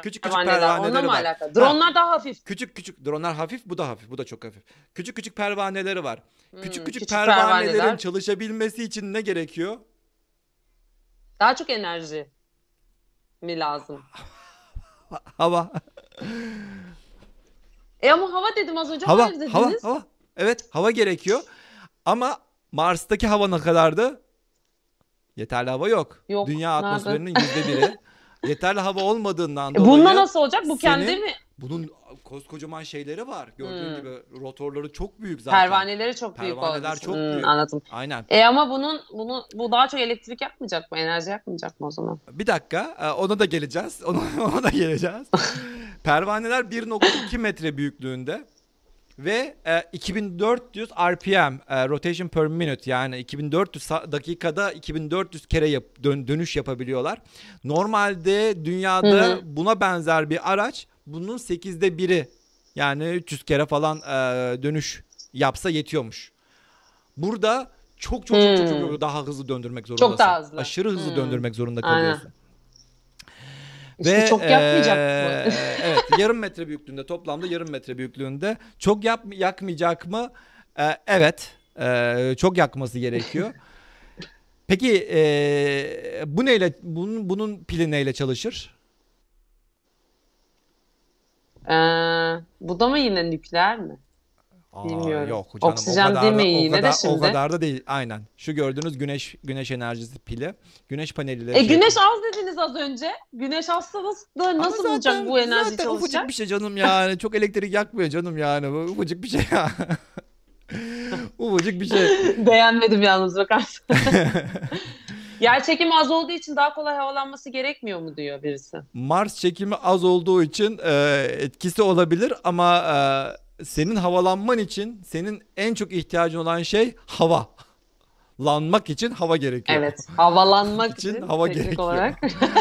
Küçük pervaneler. Onunla mı alakalı? Drone'lar daha hafif. Drone'lar hafif, bu da hafif. Bu da çok hafif. Küçük pervaneleri var. Küçük pervanelerin çalışabilmesi için ne gerekiyor? Daha çok enerji mi lazım? Hava. Ama hava dedim az önce. Hava. Evet, hava gerekiyor. Ama Mars'taki hava ne kadardı? Yeterli hava yok. Dünya atmosferinin %1'i. Yeterli hava olmadığından dolayı... Bununla nasıl olacak? Bu kendi mi? Bunun koskocaman şeyleri var. Gördüğün gibi rotorları çok büyük zaten. Pervaneleri çok büyük olmuş. Pervaneler çok büyük. Anladım. Aynen. Ama bu daha çok elektrik yapmayacak mı? Enerji yapmayacak mı o zaman? Bir dakika. Ona da geleceğiz. Ona da geleceğiz. Pervaneler 1.2 metre büyüklüğünde. Ve 2400 RPM rotation per minute, yani 2400 dakikada 2400 kere dönüş yapabiliyorlar. Normalde dünyada buna benzer bir araç bunun 8'de biri, yani 300 kere falan dönüş yapsa yetiyormuş. Burada çok daha hızlı döndürmek zorundasın. Çok daha hızlı. Aşırı hızlı döndürmek zorunda kalıyorsun. Aynen. İşte çok yapmayacak mı? Evet, yarım metre büyüklüğünde, toplamda yarım metre büyüklüğünde. Çok yakmayacak mı? Evet, çok yakması gerekiyor. Peki bu neyle, bunun pili neyle çalışır? Bu da mı yine nükleer mi? Bilmiyorum. Yok canım, oksijen demeyin yine de şimdi. O kadar da değil, aynen. Şu gördüğünüz güneş enerjisi pili, güneş paneliyle. Güneş az dediniz az önce. Güneş azsa nasıl olacak bu enerji çalışacak? Zaten ufacık bir şey canım yani. Çok elektrik yakmıyor canım yani. Ufacık bir şey ya. Ufacık bir şey. Beğenmedim yalnız, bakarsın. Yer çekimi az olduğu için daha kolay havalanması gerekmiyor mu diyor birisi. Mars çekimi az olduğu için etkisi olabilir ama... Senin havalanman için senin en çok ihtiyacın olan şey hava. Lanmak için hava gerekiyor. Evet, havalanmak için hava gerekiyor. Olarak.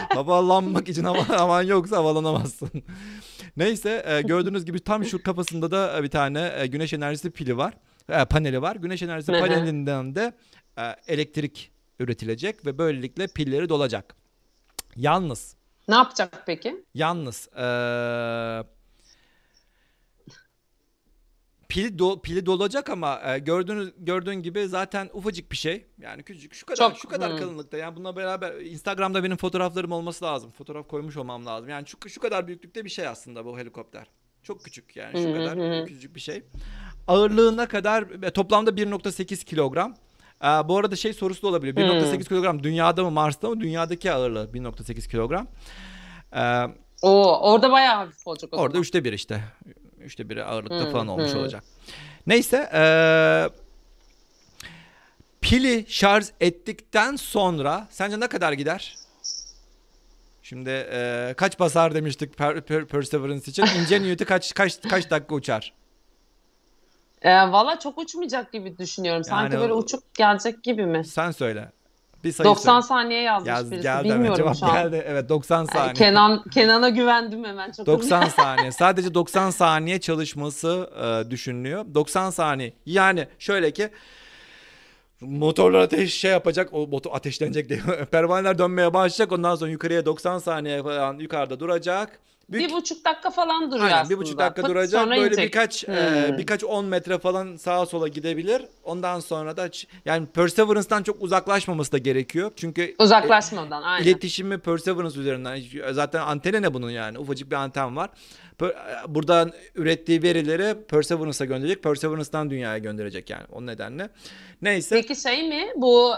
Havalanmak için hava yoksa havalanamazsın. Neyse, gördüğünüz gibi tam şu kafasında da bir tane güneş enerjisi pili var, paneli var. Güneş enerjisi panelinden de elektrik üretilecek ve böylelikle pilleri dolacak. Yalnız. Ne yapacak peki? Yalnız. Pili dolacak ama gördüğün gibi zaten ufacık bir şey. Yani küçücük, şu kadar kalınlıkta. Yani bununla beraber Instagram'da benim fotoğraflarım olması lazım. Fotoğraf koymuş olmam lazım. Yani şu kadar büyüklükte bir şey aslında bu helikopter. Çok küçük yani, şu kadar küçücük bir şey. Ağırlığına kadar toplamda 1.8 kilogram. Bu arada şey sorusu da olabilir. 1.8 kilogram dünyada mı Mars'ta mı? Dünyadaki ağırlığı 1.8 kilogram. Orada bayağı hafif olacak o zaman. Orada 3'te 1 işte. 3'te 1'i ağırlıkta falan olmuş olacak. Neyse. Pili şarj ettikten sonra sence ne kadar gider? Şimdi kaç basar demiştik Perseverance için? Ingenuity kaç dakika uçar? Valla çok uçmayacak gibi düşünüyorum. Sanki yani, böyle uçup gelecek gibi mi? Sen söyle. 90 saniye yazmış birisi. Geldi, bilmiyorum evet, şu an. Geldi. Evet, 90 saniye. Kenan'a güvendim hemen. Çok 90 saniye. Sadece 90 saniye çalışması düşünülüyor. 90 saniye. Yani şöyle ki motorlar yapacak. O motor ateşlenecek diye. Pervaneler dönmeye başlayacak. Ondan sonra yukarıya 90 saniye falan yukarıda duracak. 1,5 dakika falan duruyor. Aynen, aslında. 1,5 dakika duracak. Sonra böyle inecek. Birkaç 10 metre falan sağa sola gidebilir. Ondan sonra da yani Perseverance'dan çok uzaklaşmaması da gerekiyor. Çünkü uzaklaşmadan aynen. İletişimi Perseverance üzerinden. Zaten anteni ne bunun yani? Ufacık bir anten var. Buradan ürettiği verileri Perseverance'a gönderecek. Perseverance'dan dünyaya gönderecek yani. O nedenle. Neyse. Peki şey mi? Bu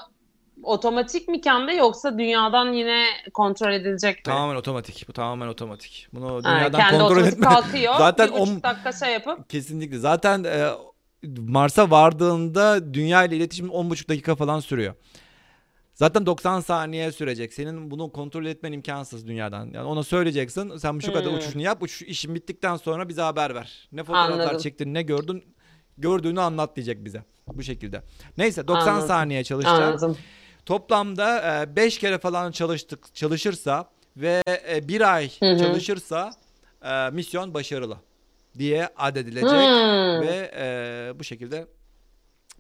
otomatik mi kendi yoksa dünyadan yine kontrol edilecek mi? Tamamen otomatik. Bu tamamen otomatik. Bunu dünyadan kontrol etme. Kalkıyor. Zaten 10 dakika yapıp. Kesinlikle. Zaten Mars'a vardığında dünya ile iletişim 10,5 dakika falan sürüyor. Zaten 90 saniye sürecek. Senin bunu kontrol etmen imkansız dünyadan. Yani ona söyleyeceksin. Sen şu kadar uçuşunu yap. İşin bittikten sonra bize haber ver. Ne fotoğraflar çektin, ne gördün. Gördüğünü anlat diyecek bize. Bu şekilde. Neyse 90 saniye çalışacak. Toplamda 5 kere falan çalışırsa ve bir ay çalışırsa misyon başarılı diye addedilecek ve bu şekilde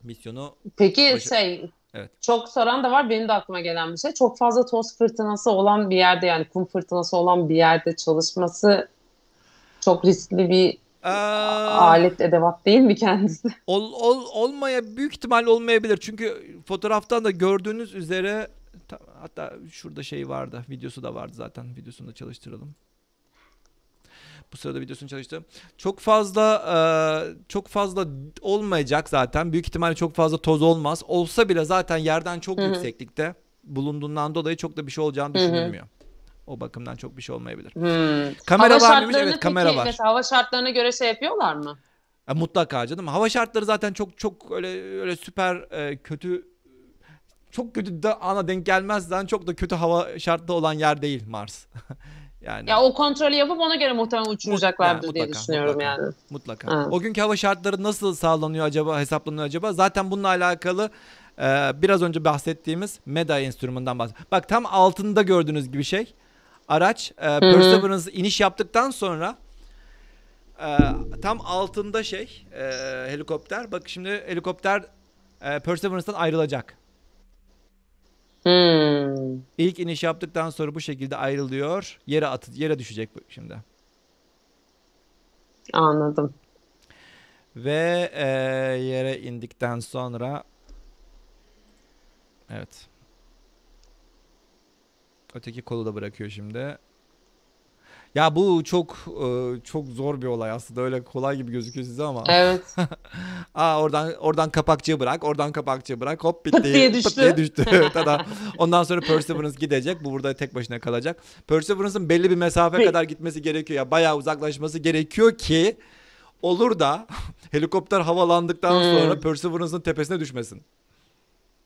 misyonu... Peki evet. Çok soran da var, benim de aklıma gelen bir şey. Çok fazla toz fırtınası olan bir yerde, yani kum fırtınası olan bir yerde çalışması çok riskli bir alet, edevat değil mi kendisi? Olmaya büyük ihtimal olmayabilir. Çünkü fotoğraftan da gördüğünüz üzere, hatta şurada şey vardı, videosu da vardı zaten. Videosunu da çalıştıralım. Bu sırada videosunu çalıştırdım. Çok fazla olmayacak zaten. Büyük ihtimalle çok fazla toz olmaz. Olsa bile zaten yerden çok yükseklikte bulunduğundan dolayı çok da bir şey olacağını düşünülmüyor. O bakımdan çok bir şey olmayabilir. Kamera var mıymış? Evet, kamera var. Hava şartlarına göre şey yapıyorlar mı? Mutlaka canım. Hava şartları zaten çok öyle süper kötü, çok kötü de ana denk gelmezden çok da kötü hava şartları olan yer değil Mars. Yani ya o kontrolü yapıp ona göre muhtemelen uçuracaklardır yani, diye düşünüyorum yani. Mutlaka. Ha. O günkü hava şartları nasıl sağlanıyor acaba, hesaplanıyor acaba? Zaten bununla alakalı biraz önce bahsettiğimiz Meda enstrümanından bahsediyorum. Bak tam altında gördüğünüz gibi şey. Araç Perseverance iniş yaptıktan sonra tam altında şey helikopter. Bak şimdi helikopter Perseverance'dan ayrılacak. İlk iniş yaptıktan sonra bu şekilde ayrılıyor. Yere düşecek şimdi. Anladım. Ve yere indikten sonra evet. Öteki kolu da bırakıyor şimdi. Ya bu çok zor bir olay aslında. Öyle kolay gibi gözüküyor size ama. Evet. Oradan kapakçığı bırak. Oradan kapakçığı bırak. Hop bitti. Pıt diye düştü. Ondan sonra Perseverance gidecek. Bu burada tek başına kalacak. Perseverance'ın belli bir mesafe kadar gitmesi gerekiyor. Ya bayağı uzaklaşması gerekiyor ki olur da helikopter havalandıktan sonra Perseverance'ın tepesine düşmesin.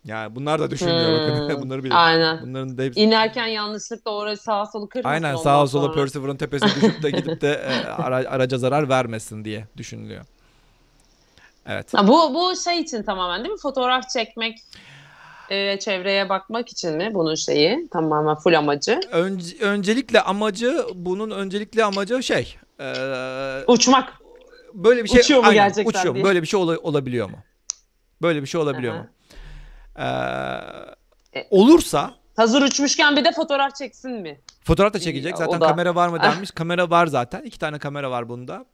Yani bunlar da düşünmüyor. Bunları biliyor. Aynen. Bunların da hepsi... İnerken yanlışlıkla oraya sağa solu kırmasın. Aynen, sağa sola Perseverance'ın tepesine düşüp de gidip de araca zarar vermesin diye düşünülüyor. Evet. Bu şey için tamamen değil mi? Fotoğraf çekmek, çevreye bakmak için mi bunun şeyi? Tamamen full amacı. Bunun öncelikle amacı şey. Uçmak. Böyle bir şey. Uçuyor mu gerçekten? Uçuyor. Böyle bir şey olabiliyor mu? Böyle bir şey olabiliyor mu? Olursa hazır uçmuşken bir de fotoğraf çeksin mi? Fotoğraf da çekecek. Zaten kamera var mı denmiş. Kamera var zaten. 2 tane kamera var bunda.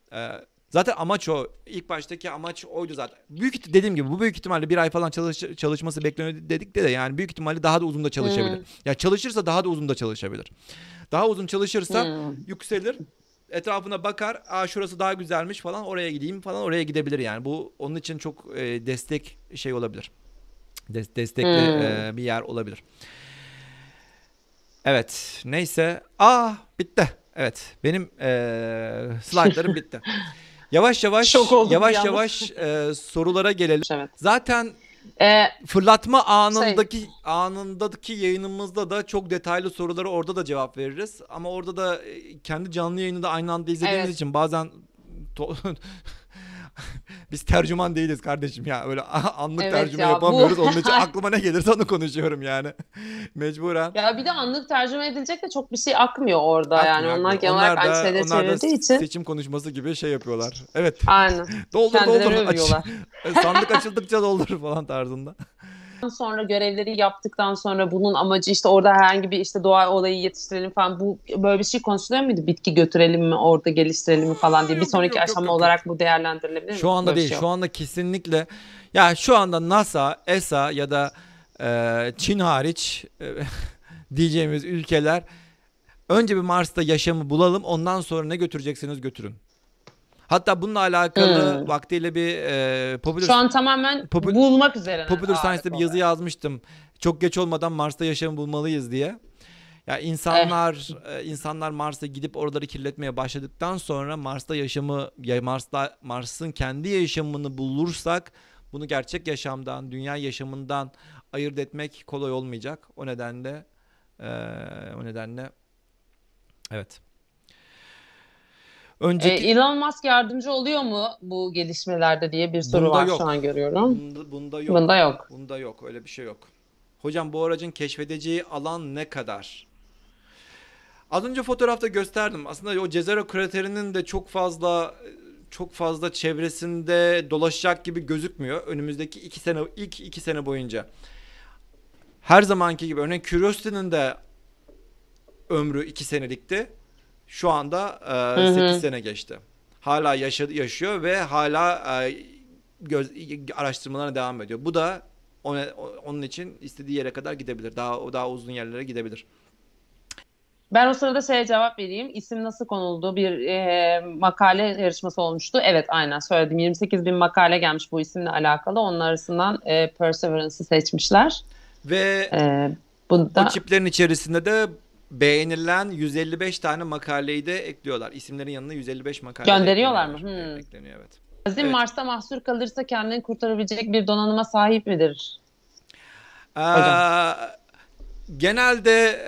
Zaten amaç o. İlk baştaki amaç oydu zaten. Dediğim gibi bu büyük ihtimalle bir ay falan çalışması bekleniyor dedik de yani büyük ihtimalle daha da uzun da çalışabilir. Ya çalışırsa daha da uzun da çalışabilir. Daha uzun çalışırsa yükselir. Etrafına bakar. Şurası daha güzelmiş falan. Oraya gideyim falan. Oraya gidebilir yani. Bu onun için çok destek şey olabilir. Destekli bir yer olabilir. Evet. Neyse. Bitti. Evet. Benim slaytlarım bitti. Yavaş yavaş sorulara gelelim. Evet. Zaten fırlatma anındaki yayınımızda da çok detaylı soruları orada da cevap veririz. Ama orada da kendi canlı yayını da aynı anda izlediğiniz için bazen biz tercüman değiliz kardeşim ya. Öyle anlık tercüme yapamıyoruz. Onun için aklıma ne gelirse onu konuşuyorum yani. Mecburen. Ya bir de anlık tercüme edilecek de çok bir şey akmıyor orada yani. Onlar genel olarak aynı şeyleri çevirdiği için. Seçim konuşması gibi şey yapıyorlar. Evet. Aynen. Doldur. Sandık açıldıkça doldur falan tarzında. Sonra görevleri yaptıktan sonra bunun amacı işte orada herhangi bir işte doğa olayı yetiştirelim falan, bu böyle bir şey konuşuluyor muydu? Bitki götürelim mi, orada geliştirelim mi falan diye bir sonraki aşama olarak bu değerlendirilebilir mi? Şu anda değil. Şu anda kesinlikle ya şu anda NASA, ESA ya da Çin hariç diyeceğimiz ülkeler önce bir Mars'ta yaşamı bulalım, ondan sonra ne götüreceksiniz götürün. Hatta bununla alakalı vaktiyle bir şu an tamamen bulmak üzere. Popular Science'de bir yazı yazmıştım. Çok geç olmadan Mars'ta yaşamı bulmalıyız diye. Ya yani insanlar Mars'a gidip oraları kirletmeye başladıktan sonra Mars'ta yaşamı, Mars'ın kendi yaşamını bulursak bunu gerçek yaşamdan, dünya yaşamından ayırt etmek kolay olmayacak. O nedenle evet. Elon Musk yardımcı oluyor mu bu gelişmelerde diye bir soru var şu an görüyorum. Bunda yok. Öyle bir şey yok. Hocam bu aracın keşfedeceği alan ne kadar? Az önce fotoğrafta gösterdim. Aslında o Jezero kraterinin de çok fazla çevresinde dolaşacak gibi gözükmüyor. Önümüzdeki ilk iki sene boyunca. Her zamanki gibi örneğin Curiosity'nin de ömrü 2 senelikti. Şu anda 8 sene geçti. Hala yaşıyor ve hala araştırmalarına devam ediyor. Bu da onun için istediği yere kadar gidebilir. Daha uzun yerlere gidebilir. Ben o sırada şeye cevap vereyim. İsim nasıl konuldu? Bir makale yarışması olmuştu. Evet, aynen söyledim. 28.000 makale gelmiş bu isimle alakalı. Onlar arasından Perseverance'ı seçmişler. Ve bunda... o çiplerin içerisinde de beğenilen 155 tane makaleyi de ekliyorlar. İsimlerin yanına 155 makale gönderiyorlar mı? Ekleniyor, evet. Azim, evet. Mars'ta mahsur kalırsa kendini kurtarabilecek bir donanıma sahip midir? Hocam. Genelde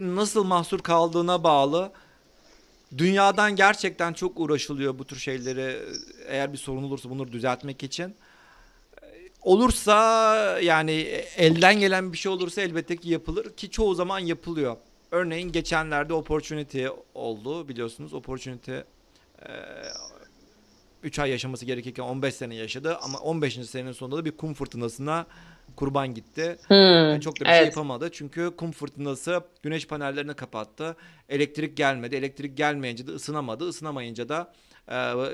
nasıl mahsur kaldığına bağlı. Dünyadan gerçekten çok uğraşılıyor bu tür şeyleri. Eğer bir sorun olursa bunları düzeltmek için. Olursa, yani elden gelen bir şey olursa elbette ki yapılır ki çoğu zaman yapılıyor. Örneğin geçenlerde Opportunity oldu, biliyorsunuz. Opportunity 3 ay yaşaması gerekirken 15 sene yaşadı ama 15. senenin sonunda da bir kum fırtınasına kurban gitti. Yani çok da bir şey yapamadı çünkü kum fırtınası güneş panellerini kapattı. Elektrik gelmedi. Elektrik gelmeyince de ısınamadı. Isınamayınca da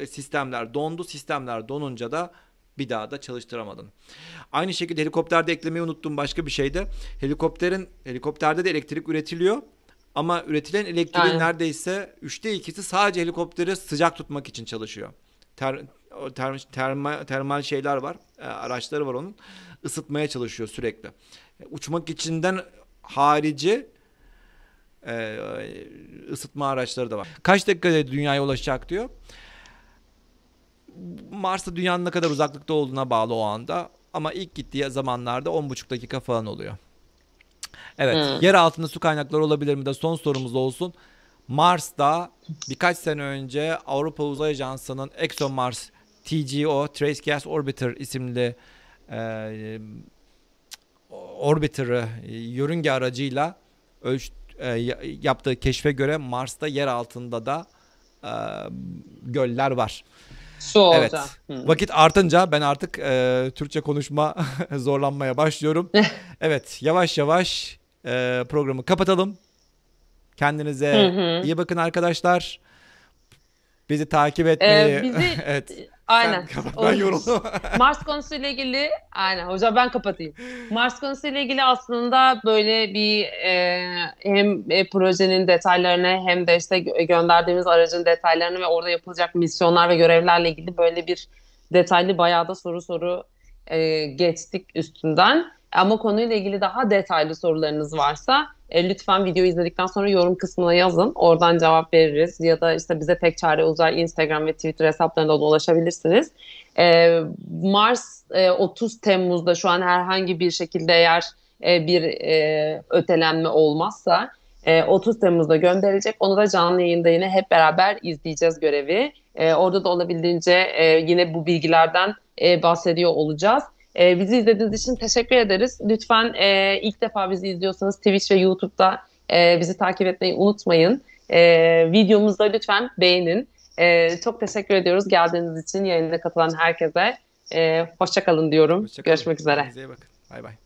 sistemler dondu. Sistemler donunca da bir daha da çalıştıramadın. Aynı şekilde helikopterde eklemeyi unuttum başka bir şeyde. Helikopterde de elektrik üretiliyor. Ama üretilen elektriğin neredeyse 3'te 2'si sadece helikopteri sıcak tutmak için çalışıyor. Termal şeyler var. Araçları var onun. Isıtmaya çalışıyor sürekli. Uçmak içinden harici ısıtma araçları da var. Kaç dakikada dünyaya ulaşacak diyor. Mars'ta dünyanın ne kadar uzaklıkta olduğuna bağlı o anda. Ama ilk gittiği zamanlarda 10,5 dakika falan oluyor. Evet. Yer altında su kaynakları olabilir mi de son sorumuz olsun. Mars'ta birkaç sene önce Avrupa Uzay Ajansı'nın ExoMars TGO Trace Gas Orbiter isimli orbiter'ı yörünge aracıyla yaptığı keşfe göre Mars'ta yer altında da göller var. Su, evet. Vakit artınca ben artık Türkçe konuşma zorlanmaya başlıyorum. Evet, yavaş yavaş programı kapatalım. Kendinize iyi bakın arkadaşlar. Bizi takip etmeyi... evet. Aynen. Ben yoruldum. Mars konusuyla ilgili... Aynen hocam, ben kapatayım. Mars konusuyla ilgili aslında böyle bir hem projenin detaylarını hem de işte gönderdiğimiz aracın detaylarını ve orada yapılacak misyonlar ve görevlerle ilgili böyle bir detaylı bayağı da soru geçtik üstünden. Ama konuyla ilgili daha detaylı sorularınız varsa lütfen videoyu izledikten sonra yorum kısmına yazın. Oradan cevap veririz. Ya da işte bize Tek Çağrı Uzay Instagram ve Twitter hesaplarından ulaşabilirsiniz. Mars 30 Temmuz'da şu an herhangi bir şekilde eğer bir ötelenme olmazsa 30 Temmuz'da gönderilecek. Onu da canlı yayında yine hep beraber izleyeceğiz görevi. Orada da olabildiğince yine bu bilgilerden bahsediyor olacağız. Bizi izlediğiniz için teşekkür ederiz. Lütfen ilk defa bizi izliyorsanız Twitch ve YouTube'da bizi takip etmeyi unutmayın. Videomuzu da lütfen beğenin. Çok teşekkür ediyoruz geldiğiniz için, yayına katılan herkese. Hoşça kalın diyorum. Hoşça kalın. Görüşmek üzere. Bay bay.